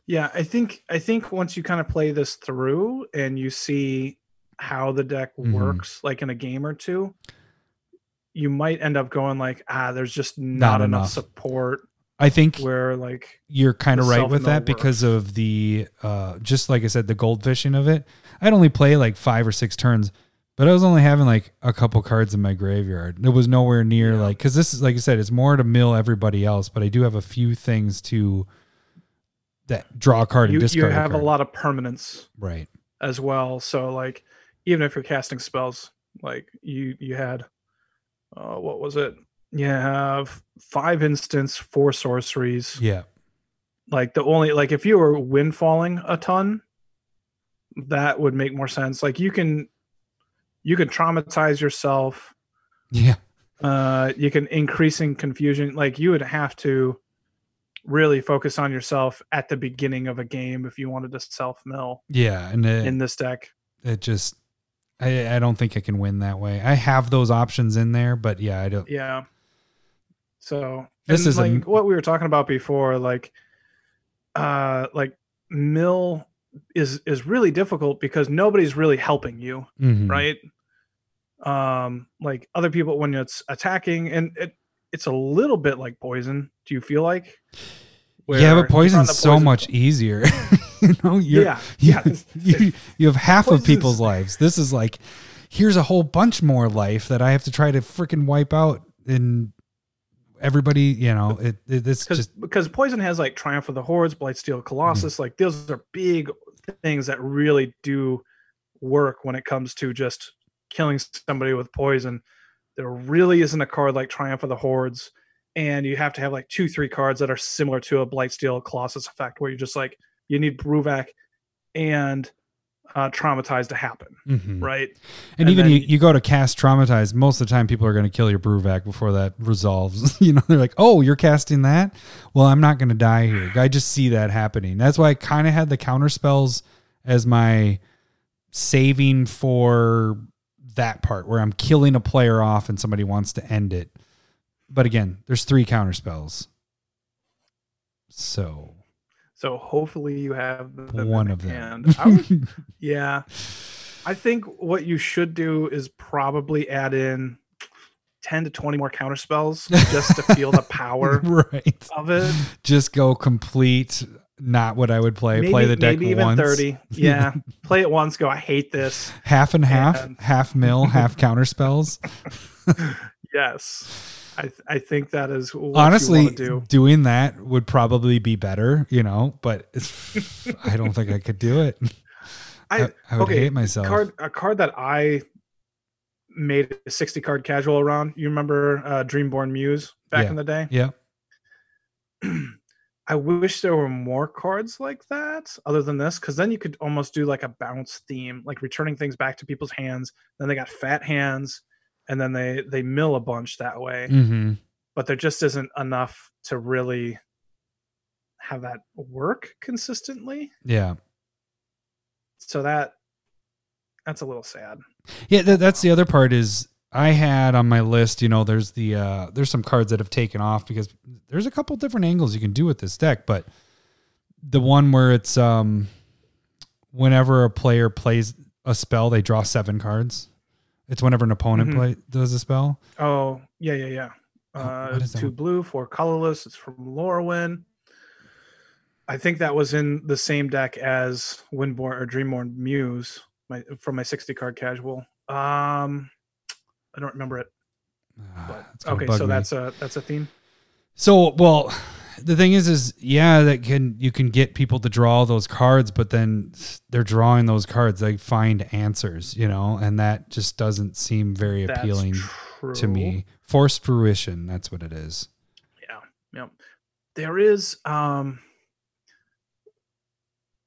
Yeah, I think once you kind of play this through and you see how the deck works, like in a game or two, you might end up going like, there's just not enough support. I think where like you're kind of right with that because of the, just like I said, the goldfishing of it. I'd only play like 5 or 6 turns, but I was only having like a couple cards in my graveyard. It was nowhere near because this is, like I said, it's more to mill everybody else, but I do have a few things to that draw a card and discard. You have a lot of permanence. Right. As well. So like, even if you're casting spells, like you had, what was it? You have 5 instants, 4 sorceries. Yeah. Like if you were windfalling a ton, that would make more sense. Like you can traumatize yourself. Yeah. You can increasing confusion. Like you would have to really focus on yourself at the beginning of a game if you wanted to self-mill. Yeah. And in this deck. It just, I don't think I can win that way. I have those options in there, but yeah, I don't. Yeah. So this is like what we were talking about before, like mill is really difficult because nobody's really helping you. Mm-hmm. Right. Like other people, when it's attacking, and it's a little bit like poison. Do you feel like? But poison's so much easier. You know, you have half of people's lives. This is like, here's a whole bunch more life that I have to try to freaking wipe out. And everybody, you know, it's just because Poison has like Triumph of the Hordes, Blightsteel, Colossus. Mm-hmm. Like those are big things that really do work when it comes to just killing somebody with poison. There really isn't a card like Triumph of the Hordes. And you have to have like 2-3 cards that are similar to a Blightsteel Colossus effect, where you're just like, you need Bruvac and Traumatize to happen, mm-hmm. right? And even then, you go to cast Traumatize, most of the time people are going to kill your Bruvac before that resolves. You know, they're like, oh, you're casting that? Well, I'm not going to die here. I just see that happening. That's why I kind of had the counter spells as my saving for that part, where I'm killing a player off and somebody wants to end it. But again, there's 3 counter spells. So hopefully you have one of them. I think what you should do is probably add in 10 to 20 more counter spells just to feel the power of it. Just go complete. Not what I would play. Play the deck maybe even once. 30. Yeah. Play it once. Go, I hate this. Half and half. Half mill, half counter spells. Yes. I think that is what honestly you want to do. Doing that would probably be better, you know, but I don't think I could do it. I would hate myself. A card that I made a 60 card casual around. You remember Dreamborn Muse back in the day? Yeah. I wish there were more cards like that other than this, because then you could almost do like a bounce theme, like returning things back to people's hands. Then they got fat hands. And then they mill a bunch that way. Mm-hmm. But there just isn't enough to really have that work consistently. Yeah. So that's a little sad. Yeah, that's the other part is I had on my list, you know, there's the there's some cards that have taken off because there's a couple different angles you can do with this deck, but the one where it's whenever a player plays a spell, they draw 7 cards. It's whenever an opponent does a spell. Oh, yeah. It's 2 blue, 4 colorless. It's from Lorwyn. I think that was in the same deck as Windborn or Dreamborn Muse from my 60 card casual. I don't remember it. That's a theme. So, well, the thing is you can get people to draw those cards, but then they're drawing those cards. They find answers, you know, and that just doesn't seem very appealing to me. Forced fruition. That's what it is. Yeah. There is,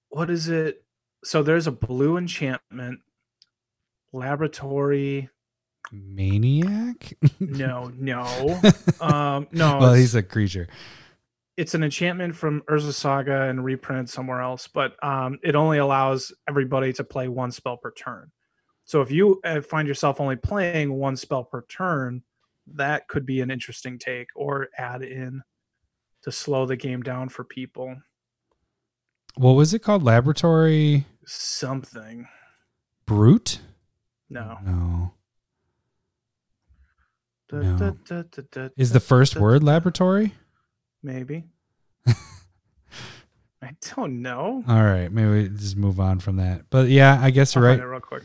what is it? So there's a blue enchantment, Laboratory Maniac. No. Well, he's a creature. It's an enchantment from Urza Saga and reprinted somewhere else, but it only allows everybody to play 1 spell per turn. So if you find yourself only playing 1 spell per turn, that could be an interesting take or add in to slow the game down for people. What was it called? Laboratory? Something. Brute? No. Is the first word laboratory? Maybe. I don't know. All right. Maybe we just move on from that. But yeah, I guess you're right. Real quick.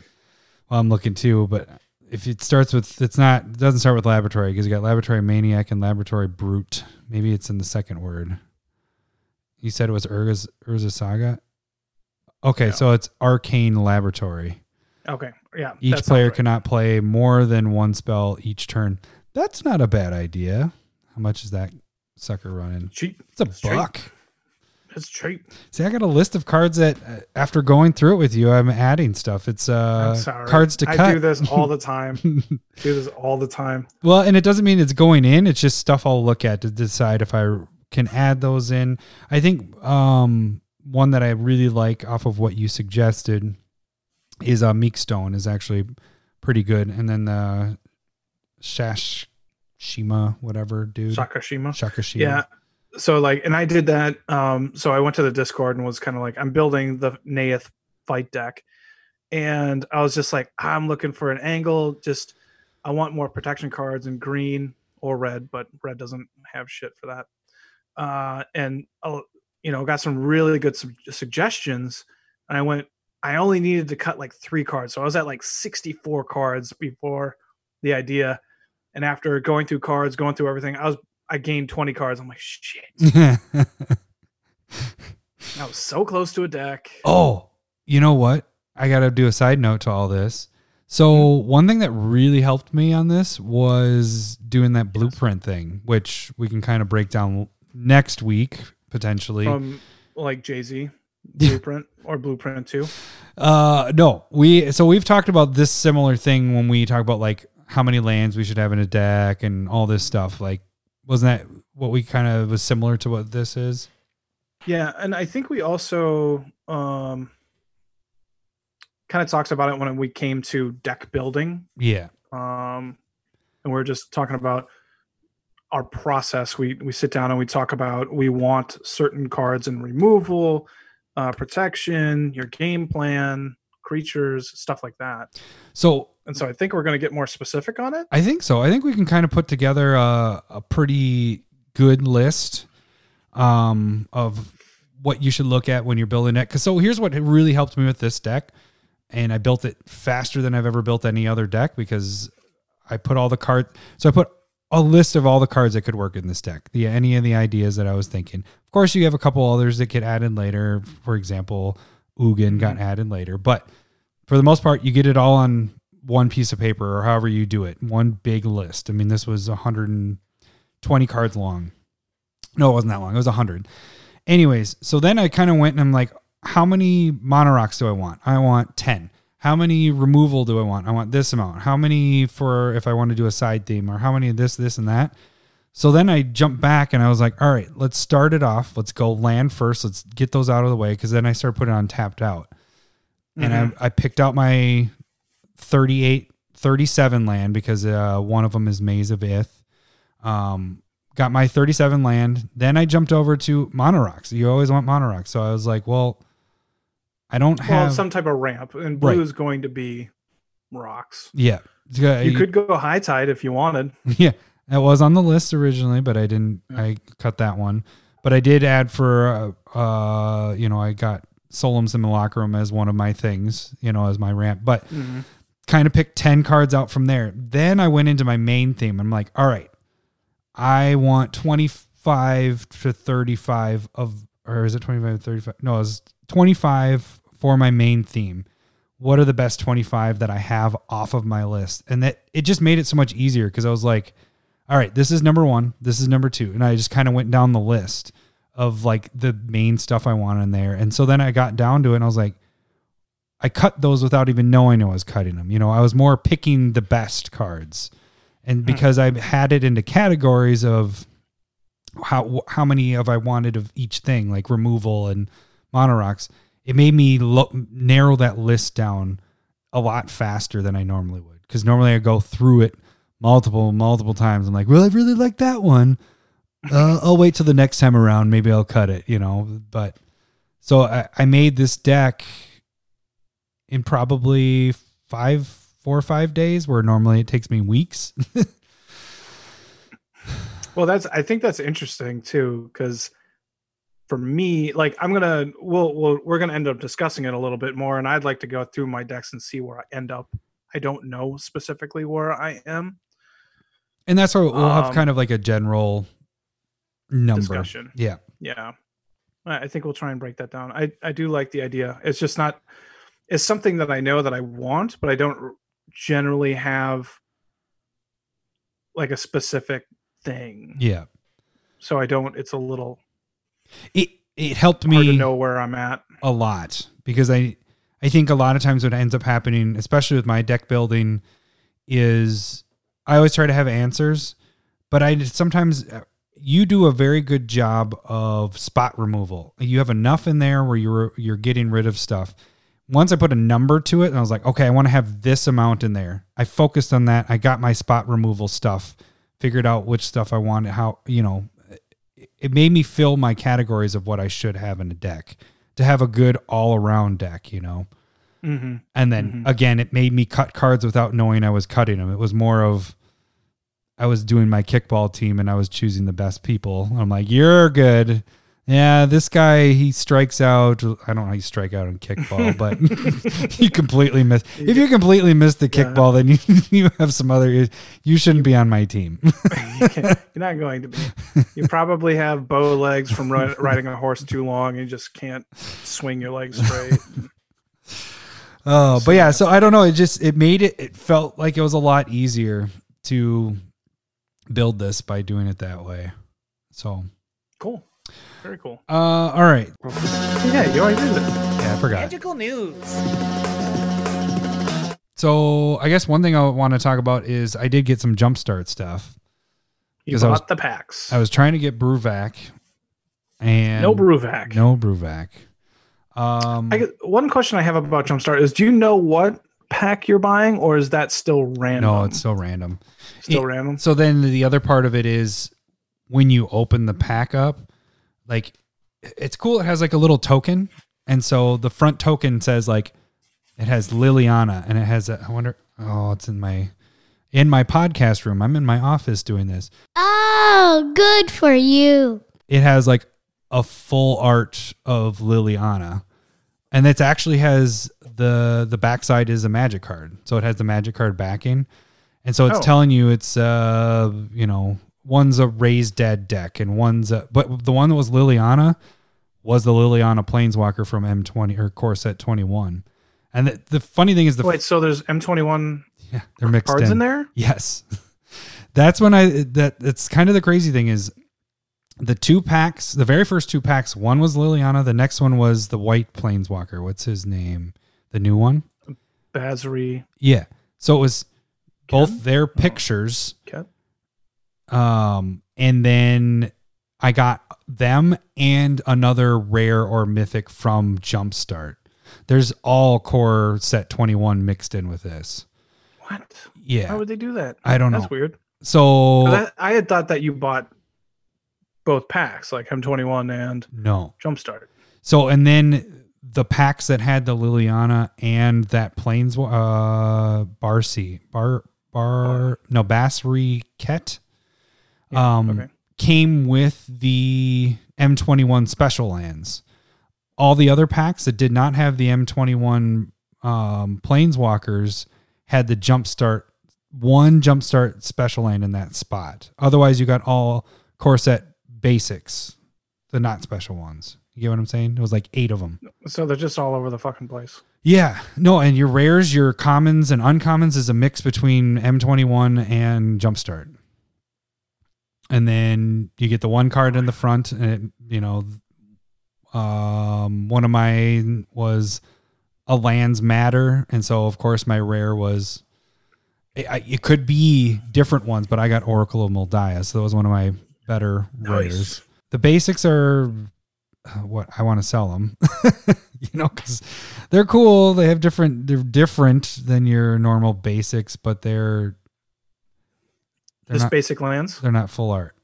Well, I'm looking too, but if it starts with, it doesn't start with laboratory because you got Laboratory Maniac and Laboratory Brute. Maybe it's in the second word. You said it was Urza Saga. Okay. Yeah. So it's Arcane Laboratory. Okay. Yeah. Each player cannot play more than 1 spell each turn. That's not a bad idea. How much is that? Sucker running cheap. It's a buck. That's cheap. See, I got a list of cards that after going through it with you, I'm adding stuff. It's cards to cut. I do this all the time. Well, and it doesn't mean it's going in. It's just stuff I'll look at to decide if I can add those in. I think one that I really like off of what you suggested is Meek Stone is actually pretty good. And then the Sakashima. Yeah. So like, and I did that. So I went to the Discord and was kind of like, I'm building the Naeth fight deck. And I was just like, I'm looking for an angle. Just, I want more protection cards in green or red, but red doesn't have shit for that. And you know, got some really good suggestions. And I went, I only needed to cut like 3 cards. So I was at like 64 cards before the idea. And after going through cards, going through everything, I gained 20 cards. I'm like, shit. I was so close to a deck. Oh, you know what? I got to do a side note to all this. So one thing that really helped me on this was doing that blueprint thing, which we can kind of break down next week, potentially. Like Jay-Z blueprint or blueprint 2? No, we've talked about this similar thing when we talk about like how many lands we should have in a deck and all this stuff. Like, wasn't that what we kind of was similar to what this is? Yeah. And I think we also, kind of talks about it when we came to deck building. Yeah. And we're just talking about our process. We sit down and we talk about, we want certain cards in removal, protection, your game plan, creatures, stuff like that. So I think we're going to get more specific on it. I think so. I think we can kind of put together a pretty good list of what you should look at when you're building it. Because so here's what really helped me with this deck. And I built it faster than I've ever built any other deck because I put all the cards. So I put a list of all the cards that could work in this deck. Any of the ideas that I was thinking. Of course, you have a couple others that get added later. For example, Ugin got added later. But for the most part, you get it all on one piece of paper or however you do it. One big list. I mean, this was 120 cards long. No, it wasn't that long. It was 100. Anyways, so then I kind of went and I'm like, how many monorocks do I want? I want 10. How many removal do I want? I want this amount. How many for if I want to do a side theme or how many of this, and that? So then I jumped back and I was like, all right, let's start it off. Let's go land first. Let's get those out of the way. Because then I started putting on tapped out. Mm-hmm. And I picked out my 37 land because one of them is Maze of Ith. Got my 37 land. Then I jumped over to monorocks. You always want monorocks. So I was like, well, I don't have some type of ramp, and blue is going to be rocks. Yeah. You could go high tide if you wanted. Yeah. It was on the list originally, but I didn't, I cut that one, but I did add for, I got Solum Simulacrum as one of my things, as my ramp, but kind of picked 10 cards out from there. Then I went into my main theme. I'm like, all right, I want 25 to 35 of, or is it 25 to 35? No, it was 25 for my main theme. What are the best 25 that I have off of my list? And that it just made it so much easier because I was like, all right, this is number 1, this is number 2. And I just kind of went down the list of like the main stuff I want in there. And so then I got down to it and I was like, I cut those without even knowing I was cutting them. I was more picking the best cards. And because I had it into categories of how many of I wanted of each thing, like removal and monorocks, it made me narrow that list down a lot faster than I normally would. Because normally I go through it multiple times. I'm like, well, I really like that one. I'll wait till the next time around. Maybe I'll cut it, But so I made this deck in probably 4 or 5 days, where normally it takes me weeks. Well, I think that's interesting too, because for me, like we're gonna end up discussing it a little bit more, and I'd like to go through my decks and see where I end up. I don't know specifically where I am, and that's where we'll have kind of like a general number discussion. Yeah. I think we'll try and break that down. I do like the idea. It's just not. It's something that I know that I want, but I don't generally have like a specific thing. Yeah. So it's a little, it helped me to know where I'm at a lot, because I think a lot of times what ends up happening, especially with my deck building, is I always try to have answers, but sometimes you do a very good job of spot removal. You have enough in there where you're getting rid of stuff. Once I put a number to it and I was like, okay, I want to have this amount in there. I focused on that. I got my spot removal stuff, figured out which stuff I wanted, how, it made me fill my categories of what I should have in a deck to have a good all around deck, Mm-hmm. And then again, it made me cut cards without knowing I was cutting them. It was more of, I was doing my kickball team and I was choosing the best people. I'm like, you're good. Yeah, this guy, he strikes out. I don't know how you strike out on kickball, but he completely missed. If you completely missed the kickball, then you have some other. You shouldn't be on my team. You're not going to be. You probably have bow legs from riding a horse too long. You just can't swing your legs straight. Oh, but yeah, so I don't know. It felt like it was a lot easier to build this by doing it that way. So cool. Very cool. All right. Yeah, you already did it. Yeah, I forgot. Magical news. So I guess one thing I want to talk about is I did get some Jumpstart stuff. You bought the packs. I was trying to get Bruvac. And No Bruvac. One question I have about Jumpstart is, do you know what pack you're buying, or is that still random? No, it's still random. Still random? So then the other part of it is when you open the pack up, like, it's cool. It has like a little token. And so the front token says like, it has Liliana and it has it's in my podcast room. I'm in my office doing this. Oh, good for you. It has like a full art of Liliana. And it actually has the backside is a magic card. So it has the magic card backing. And so it's telling you it's, one's a raised dead deck and but the one that was Liliana was the Liliana Planeswalker from M20 or core set 21. And the funny thing is so there's M21 they're mixed cards in there? Yes. That's when that's kind of the crazy thing is the two packs, the very first two packs, one was Liliana. The next one was the white Planeswalker. What's his name? The new one? Basri. Yeah. So it was both their pictures. Okay. And then I got them and another rare or mythic from Jumpstart. There's all core set 21 mixed in with this. What? Yeah. How would they do that? I don't know. That's weird. So I had thought that you bought both packs, like M21 and Jumpstart. So, and then the packs that had the Liliana and that Basri Ket. Came with the M21 special lands. All the other packs that did not have the M21 Planeswalkers had the Jumpstart special land in that spot. Otherwise, you got all core set basics, the not special ones. You get what I'm saying? It was like 8 of them. So they're just all over the fucking place. Yeah. No, and your rares, your commons, and uncommons is a mix between M21 and Jumpstart. And then you get the one card in the front, and one of mine was a lands matter, and so of course my rare was. It could be different ones, but I got Oracle of Moldiah, so that was one of my better rares. The basics are what I want to sell them, because they're cool. They have different. They're different than your normal basics, but they're. Basic lands? They're not full art.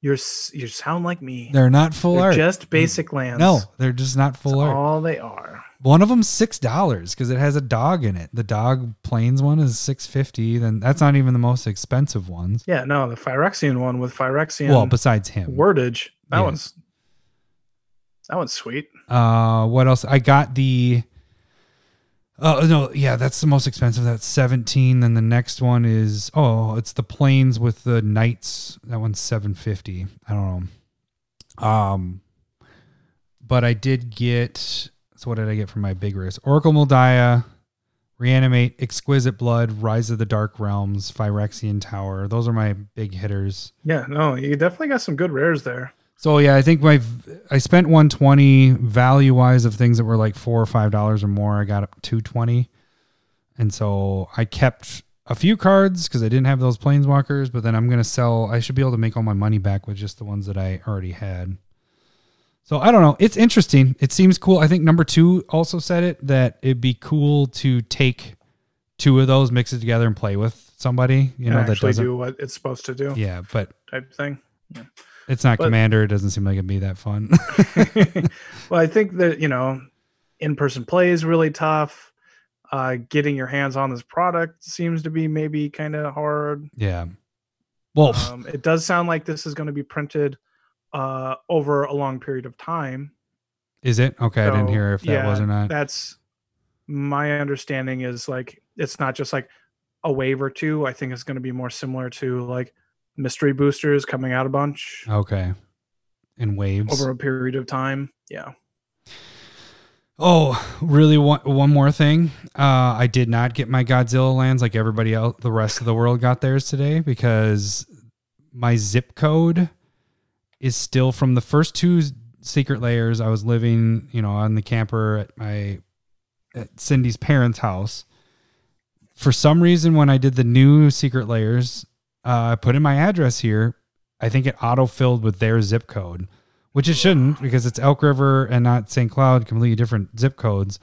You sound like me. They're not full art. Just basic lands. No, they're just not full art. All they are. One of them's $6 because it has a dog in it. The dog plains one is $6.50. Then that's not even the most expensive ones. Yeah, no, the Phyrexian one with Phyrexian. Well, besides him, wordage. That one's sweet. What else? I got the. That's the most expensive. That's $17. Then the next one is it's the planes with the knights. That one's $7.50. I don't know. But I did get. So what did I get from my big race? Oracle Moldiah, Reanimate, Exquisite Blood, Rise of the Dark Realms, Phyrexian Tower. Those are my big hitters. Yeah, no, you definitely got some good rares there. So yeah, I think I spent $120 value wise of things that were like $4 or $5 or more. I got up $220, and so I kept a few cards because I didn't have those planeswalkers. But then I'm gonna sell. I should be able to make all my money back with just the ones that I already had. So I don't know. It's interesting. It seems cool. I think number 2 also said it that it'd be cool to take 2 of those, mix it together, and play with somebody. That doesn't do what it's supposed to do. Yeah, but type thing. Yeah. It's not Commander. It doesn't seem like it'd be that fun. Well, I think that, in-person play is really tough. Getting your hands on this product seems to be maybe kind of hard. Yeah. Well, it does sound like this is going to be printed over a long period of time. Is it? Okay, so, I didn't hear if that was or not. That's my understanding, is like it's not just like a wave or two. I think it's going to be more similar to like mystery boosters coming out a bunch. Okay. In waves. Over a period of time. Yeah. Oh, really? One more thing. I did not get my Godzilla lands like everybody else. The rest of the world got theirs today because my zip code is still from the first two secret layers. I was living, on the camper at Cindy's parents' house. For some reason, when I did the new secret layers, I put in my address here. I think it auto-filled with their zip code. Which it shouldn't, because it's Elk River and not St. Cloud, completely different zip codes.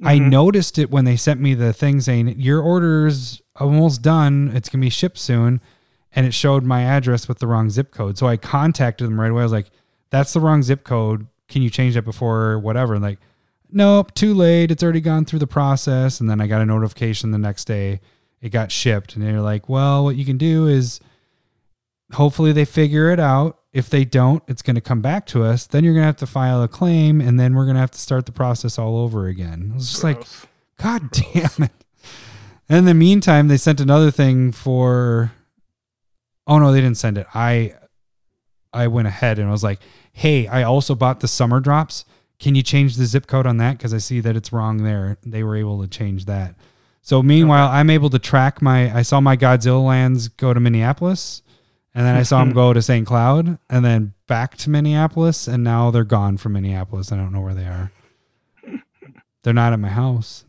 Mm-hmm. I noticed it when they sent me the thing saying, your order's almost done. It's going to be shipped soon. And it showed my address with the wrong zip code. So I contacted them right away. I was like, that's the wrong zip code. Can you change that before whatever? And like, nope, too late. It's already gone through the process. And then I got a notification the next day. It got shipped. And they're like, well, what you can do is hopefully they figure it out. If they don't, it's going to come back to us. Then you're going to have to file a claim, and then we're going to have to start the process all over again. It was just like, God damn it. And in the meantime, they sent another thing for, oh no, they didn't send it. I went ahead and I was like, hey, I also bought the summer drops. Can you change the zip code on that? Because I see that it's wrong there. They were able to change that. So meanwhile, I'm able to track I saw my Godzilla lands go to Minneapolis. And then I saw them go to St. Cloud and then back to Minneapolis. And now they're gone from Minneapolis. I don't know where they are. They're not at my house.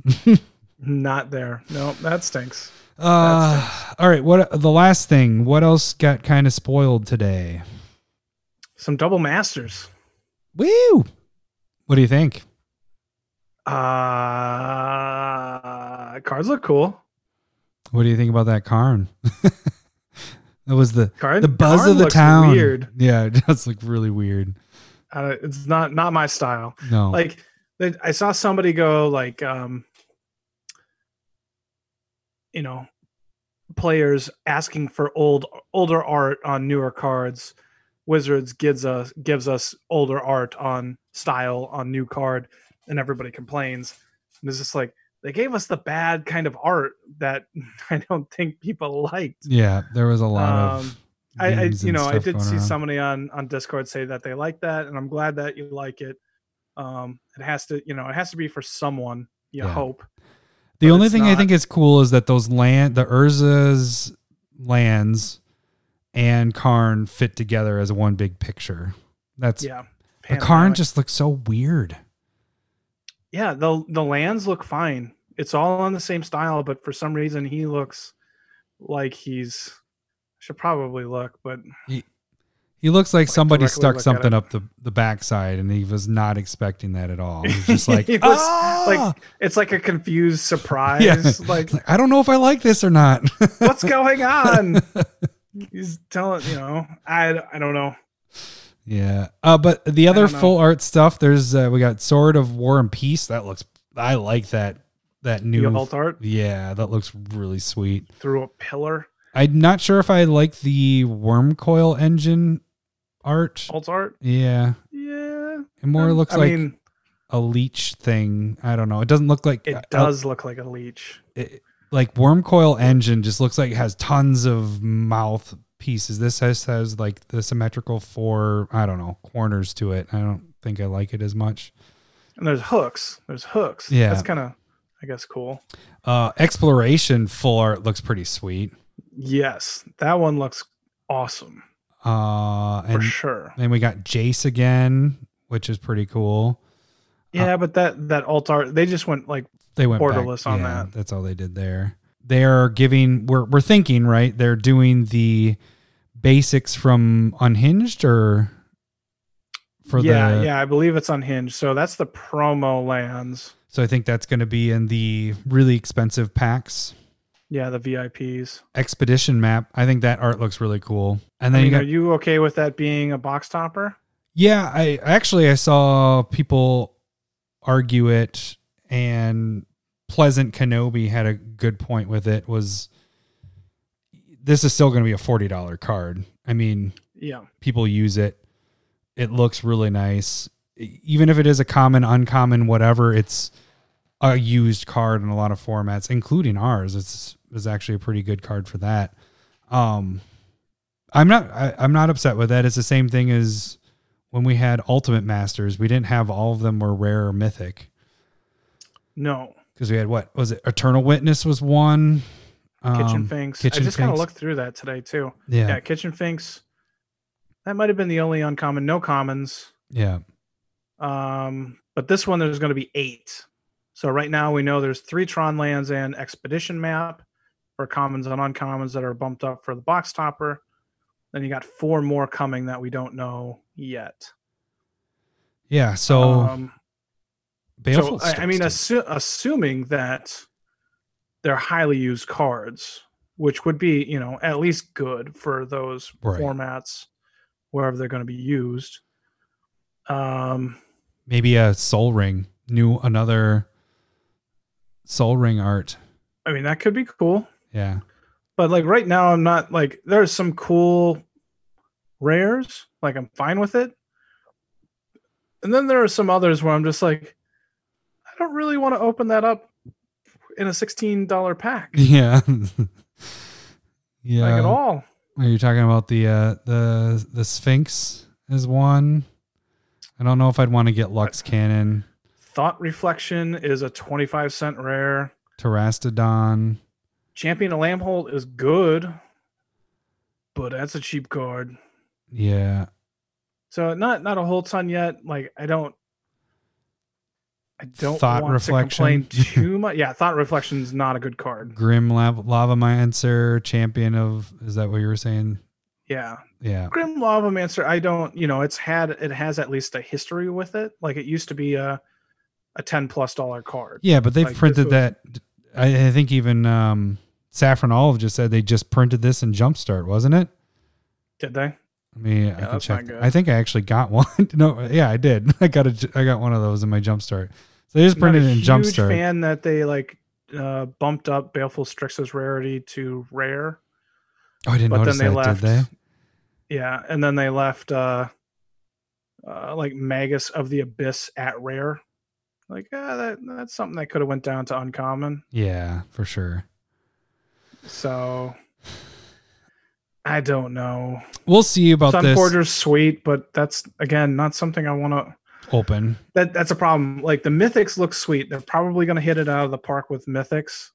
Not there. No, that stinks. All right. What the last thing, what else got kind of spoiled today? Some double masters. Woo. What do you think? Cards look cool. What do you think about that Karn? That was the buzz Karn of the town. Weird. Yeah, it does look really weird. It's not my style. No, like I saw somebody go like, players asking for older art on newer cards. Wizards gives us older art on style on new card, and everybody complains. And it's just like, they gave us the bad kind of art that I don't think people liked. Yeah, there was a lot of. I did see somebody on Discord say that they liked that, and I'm glad that you like it. It has to be for someone. You hope. The only thing I think is cool is that those the Urza's lands and Karn fit together as one big picture. The Karn just looks so weird. Yeah, the lands look fine. It's all on the same style, but for some reason he looks like he looks like somebody stuck something up the backside, and he was not expecting that at all. He's just like, like it's like a confused surprise. Yeah. Like I don't know if I like this or not. What's going on? He's telling I don't know. Yeah. But the other full art stuff, there's we got Sword of War and Peace. That looks, I like that new alt art. Yeah, that looks really sweet. Through a pillar. I'm not sure if I like the Wormcoil Engine art. Alt art? Yeah. Yeah. It more looks like a leech thing. I don't know. It doesn't look like it does look like a leech. Like Wormcoil Engine just looks like it has tons of mouth pieces. This has like the symmetrical four, I don't know, corners to it. I don't think I like it as much. And there's hooks. Yeah. That's kind of, I guess, cool. Exploration full art looks pretty sweet. Yes. That one looks awesome. For sure. Then we got Jace again, which is pretty cool. Yeah, but that alt art, they just went borderless back on that. That's all they did there. They're giving, we're thinking, right? They're doing the basics from Unhinged or for I believe it's Unhinged. So that's the promo lands. So I think that's going to be in the really expensive packs. Yeah, the VIPs. Expedition map. I think that art looks really cool. And then are you okay with that being a box topper? Yeah, I saw people argue it, and Pleasant Kenobi had a good point with it, was this is still going to be a $40 card. I mean, people use it. It looks really nice. Even if it is a common, uncommon, whatever, it's a used card in a lot of formats, including ours. It's actually a pretty good card for that. I'm not upset with that. It's the same thing as when we had Ultimate Masters. We didn't have all of them were rare or mythic. No. Because we had, what was it? Eternal Witness was one. Kitchen Finks. I just kind of looked through that today too. Yeah, Kitchen Finks. That might have been the only uncommon, no commons. Yeah. But this one, there's going to be 8. So right now we know there's 3 Tron lands and Expedition Map for commons and uncommons that are bumped up for the box topper. Then you got 4 more coming that we don't know yet. Yeah. So assuming that they're highly used cards, which would be, at least good for those formats, wherever they're going to be used. Maybe a Soul Ring, another Soul Ring art. I mean, that could be cool. Yeah. But right now I'm not there's some cool rares. I'm fine with it. And then there are some others where I'm just I don't really want to open that up in a $16 pack. Yeah. Yeah. At all. Are you talking about the Sphinx is one? I don't know if I'd want to get Lux Cannon. Thought Reflection is a 25-cent rare. Terastodon. Champion of Lambhold is good, but that's a cheap card. Yeah. So not a whole ton yet. I don't want to complain too much. Yeah, Thought Reflection's not a good card. Grim Lavamancer, Champion of... Is that what you were saying? Yeah. Yeah. Grim Lavamancer, it has at least a history with it. It used to be a $10+ card. Yeah, but they've printed that. I think even Saffron Olive just said they just printed this in Jumpstart, wasn't it? Did they? I mean, yeah, I can check. I think I actually got one. No, yeah, I did. I got one of those in my Jumpstart. So they just printed it in Jumpstart. I'm a huge fan that they bumped up Baleful Strix's rarity to rare. Oh, I didn't notice that. Did they? Yeah, and then they left Magus of the Abyss at rare. That's something that could have went down to uncommon. Yeah, for sure. So I don't know. We'll see about Sun this. Sunforger's sweet, but that's again not something I want to open. That's a problem. The mythics look sweet. They're probably going to hit it out of the park with mythics.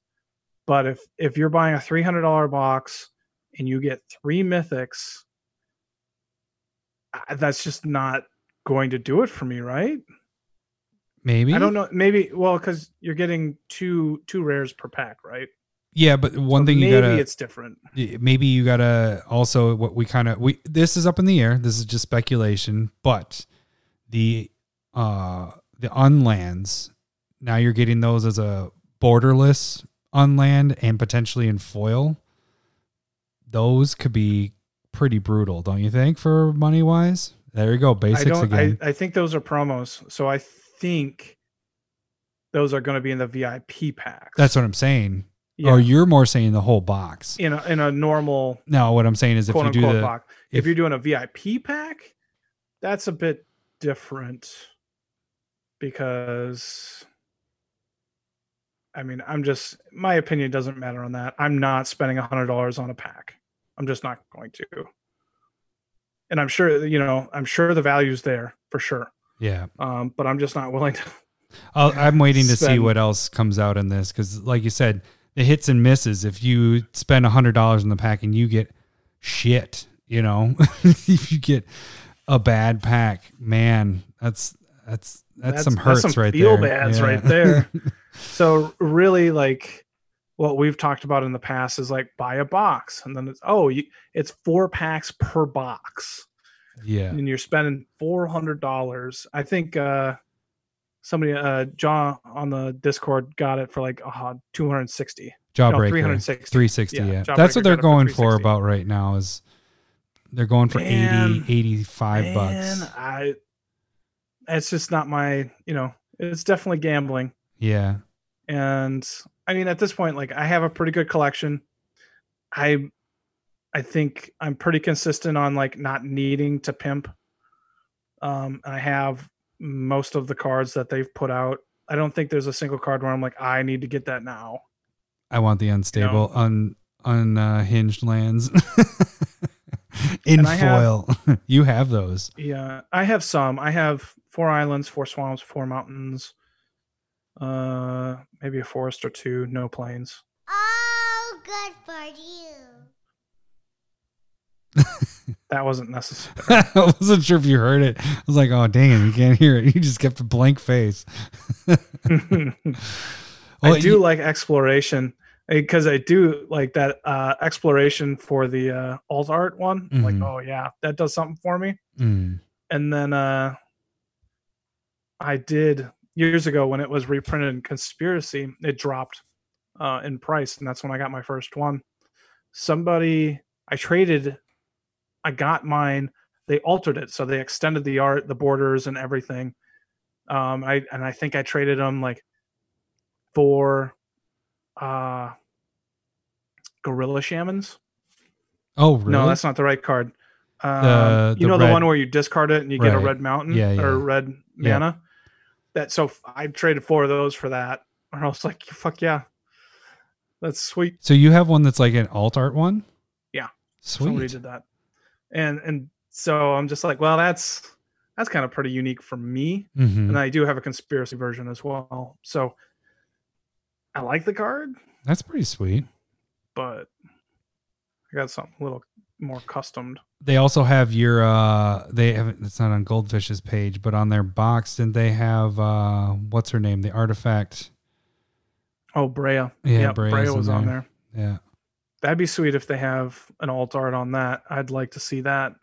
But if you're buying a $300 box and you get 3 mythics, that's just not going to do it for me, right? Maybe. I don't know. Maybe. Well, because you're getting two rares per pack, right? Yeah, but maybe it's different. Maybe you gotta also what we kind of this is up in the air. This is just speculation, but the unlands, now you're getting those as a borderless unland and potentially in foil. Those could be pretty brutal, don't you think? For money wise, there you go. Basics again. I think those are promos, so I think those are going to be in the VIP packs. That's what I'm saying. Yeah. Or you're more saying the whole box in a normal. No, what I'm saying is if you're doing a VIP pack, that's a bit different because my opinion doesn't matter on that. I'm not spending $100 on a pack. I'm just not going to. And I'm sure, I'm sure the value's there for sure. Yeah. But I'm just not willing to. I'm waiting to see what else comes out in this. Cause like you said, the hits and misses, if you spend $100 in the pack and you get shit, if you get a bad pack, man, that's some hurts, that's some right feel there. Bads yeah. Right there. So really what we've talked about in the past is buy a box and then it's 4 packs per box. Yeah, and you're spending $400. I think somebody, John on the Discord, got it for $260. Jawbreaker, 360. Yeah, that's what they're going for about right now. Is they're going for $85. It's just not my, it's definitely gambling. Yeah, and at this point, I have a pretty good collection. I think I'm pretty consistent on not needing to pimp. I have most of the cards that they've put out. I don't think there's a single card where I'm like, I need to get that now. I want the unstable, no. unhinged lands in foil. You have those. Yeah, I have some. I have 4 islands, 4 swamps, 4 mountains, maybe a forest or 2, no plains. Oh, good for you. That wasn't necessary. I wasn't sure if you heard it. I was like, oh, dang it, you can't hear it. You just kept a blank face. Well, I do like exploration because I do like that exploration for the alt art one. Mm-hmm. Like, oh, yeah, that does something for me. Mm. And then I did years ago when it was reprinted in Conspiracy, it dropped in price. And that's when I got my first one. I got mine. They altered it. So they extended the art, the borders and everything. I think I traded them like for Gorilla Shamans. Oh, really? No, that's not the right card. The one where you discard it and you get a red mountain or red mana. That so I traded 4 of those for that, and I was like, "Fuck yeah, that's sweet." So you have one that's like an alt art one. Yeah, sweet. Somebody did that, and so I'm just like, "Well, that's kind of pretty unique for me." Mm-hmm. And I do have a Conspiracy version as well, so I like the card. That's pretty sweet. But I got something a little more customed. They also have your it's not on Goldfish's page, but on their box, didn't they have what's her name? The artifact. Oh, Brea. Yeah, Brea was on there. Yeah. That'd be sweet if they have an alt art on that. I'd like to see that.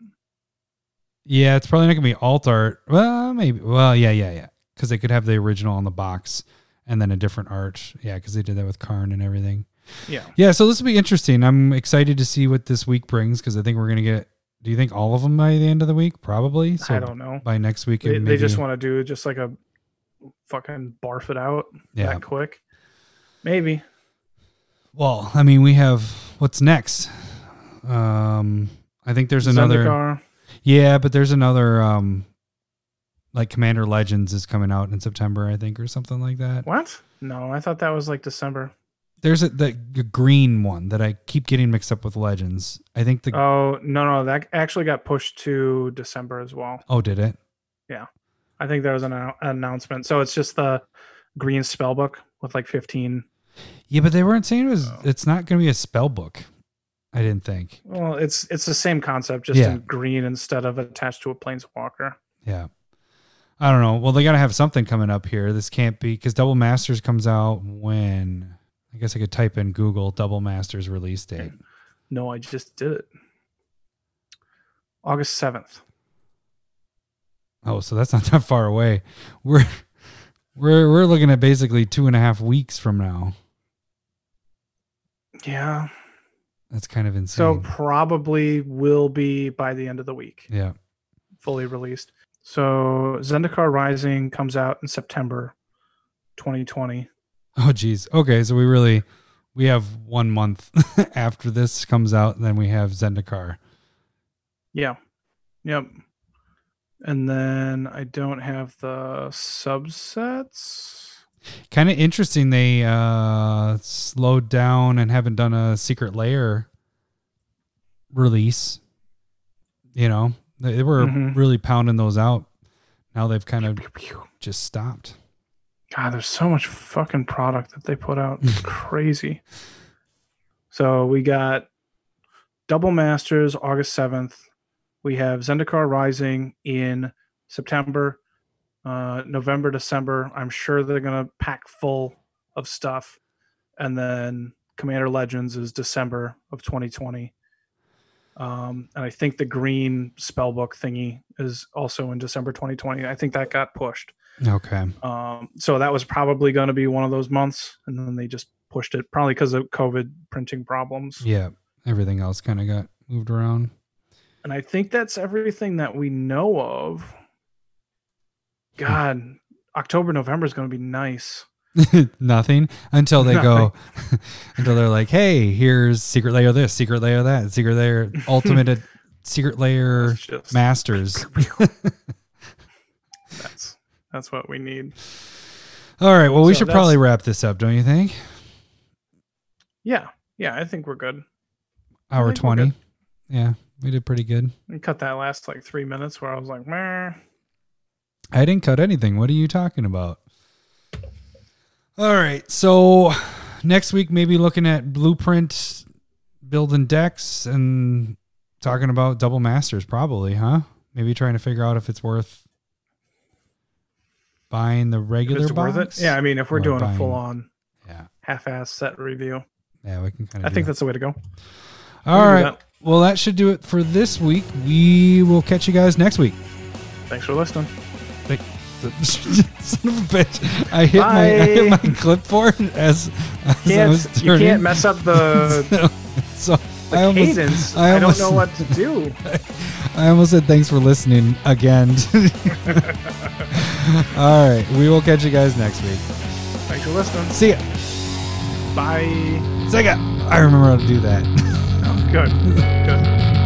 Yeah, it's probably not gonna be alt art. Well, maybe. Well, yeah. Because they could have the original on the box. And then a different art. Yeah, because they did that with Karn and everything. Yeah. Yeah, so this will be interesting. I'm excited to see what this week brings because I think we're going to get... Do you think all of them by the end of the week? Probably. So I don't know. By next week... They just want to do just like a fucking barf it out that quick. Maybe. Well, I mean, we have... What's next? I think there's another... Zendikar. Yeah, but there's another... like Commander Legends is coming out in September, I think, or something like that. What? No, I thought that was like December. There's the green one that I keep getting mixed up with Legends. I think the... Oh, no. That actually got pushed to December as well. Oh, did it? Yeah. I think there was an announcement. So it's just the green spellbook with like 15. Yeah, but they weren't saying it's not going to be a spellbook. I didn't think. Well, it's the same concept, just in green instead of attached to a planeswalker. Yeah. I don't know. Well, they got to have something coming up here. This can't be because Double Masters comes out when... I guess I could type in Google Double Masters release date. No, I just did it. August 7th. Oh, so that's not that far away. We're looking at basically 2.5 weeks from now. Yeah. That's kind of insane. So probably will be by the end of the week. Yeah. Fully released. So Zendikar Rising comes out in September 2020. Oh, geez. Okay, so we have 1 month after this comes out, and then we have Zendikar. Yeah. Yep. And then I don't have the subsets. Kind of interesting they slowed down and haven't done a Secret Lair release. You know? They were really pounding those out. Now they've kind of just stopped. God, there's so much fucking product that they put out. It's crazy. So we got Double Masters, August 7th. We have Zendikar Rising in September, November, December. I'm sure they're going to pack full of stuff. And then Commander Legends is December of 2020. And I think the green spellbook thingy is also in December 2020. I think that got pushed. Okay. So that was probably going to be one of those months, and then they just pushed it, probably because of COVID printing problems. Yeah, everything else kind of got moved around. And I think that's everything that we know of. God, October, November is going to be nice. Nothing until they go until they're like, hey, here's Secret Lair this, Secret Lair that, Secret Lair Ultimate, Secret Lair Masters. That's what we need. All right. Well, we should probably wrap this up, don't you think? Yeah. Yeah, I think we're good. Hour 20. Yeah, we did pretty good. We cut that last 3 minutes where I was like, meh. I didn't cut anything. What are you talking about? All right. So next week, maybe looking at blueprint, building decks, and talking about Double Masters probably, huh? Maybe trying to figure out if it's worth buying the regular box. Worth it? Yeah, I mean, if we're doing a full-on half-ass set review. Yeah, we can kind of. I think that's the way to go. All right. Well, that should do it for this week. We will catch you guys next week. Thanks for listening. Son of a bitch! I hit my clipboard as I was turning. You can't mess up the cadence. I don't know what to do. I almost said thanks for listening again. All right, we will catch you guys next week. Thanks for listening. See ya. Bye. Sega. I remember how to do that. Oh, good. Good.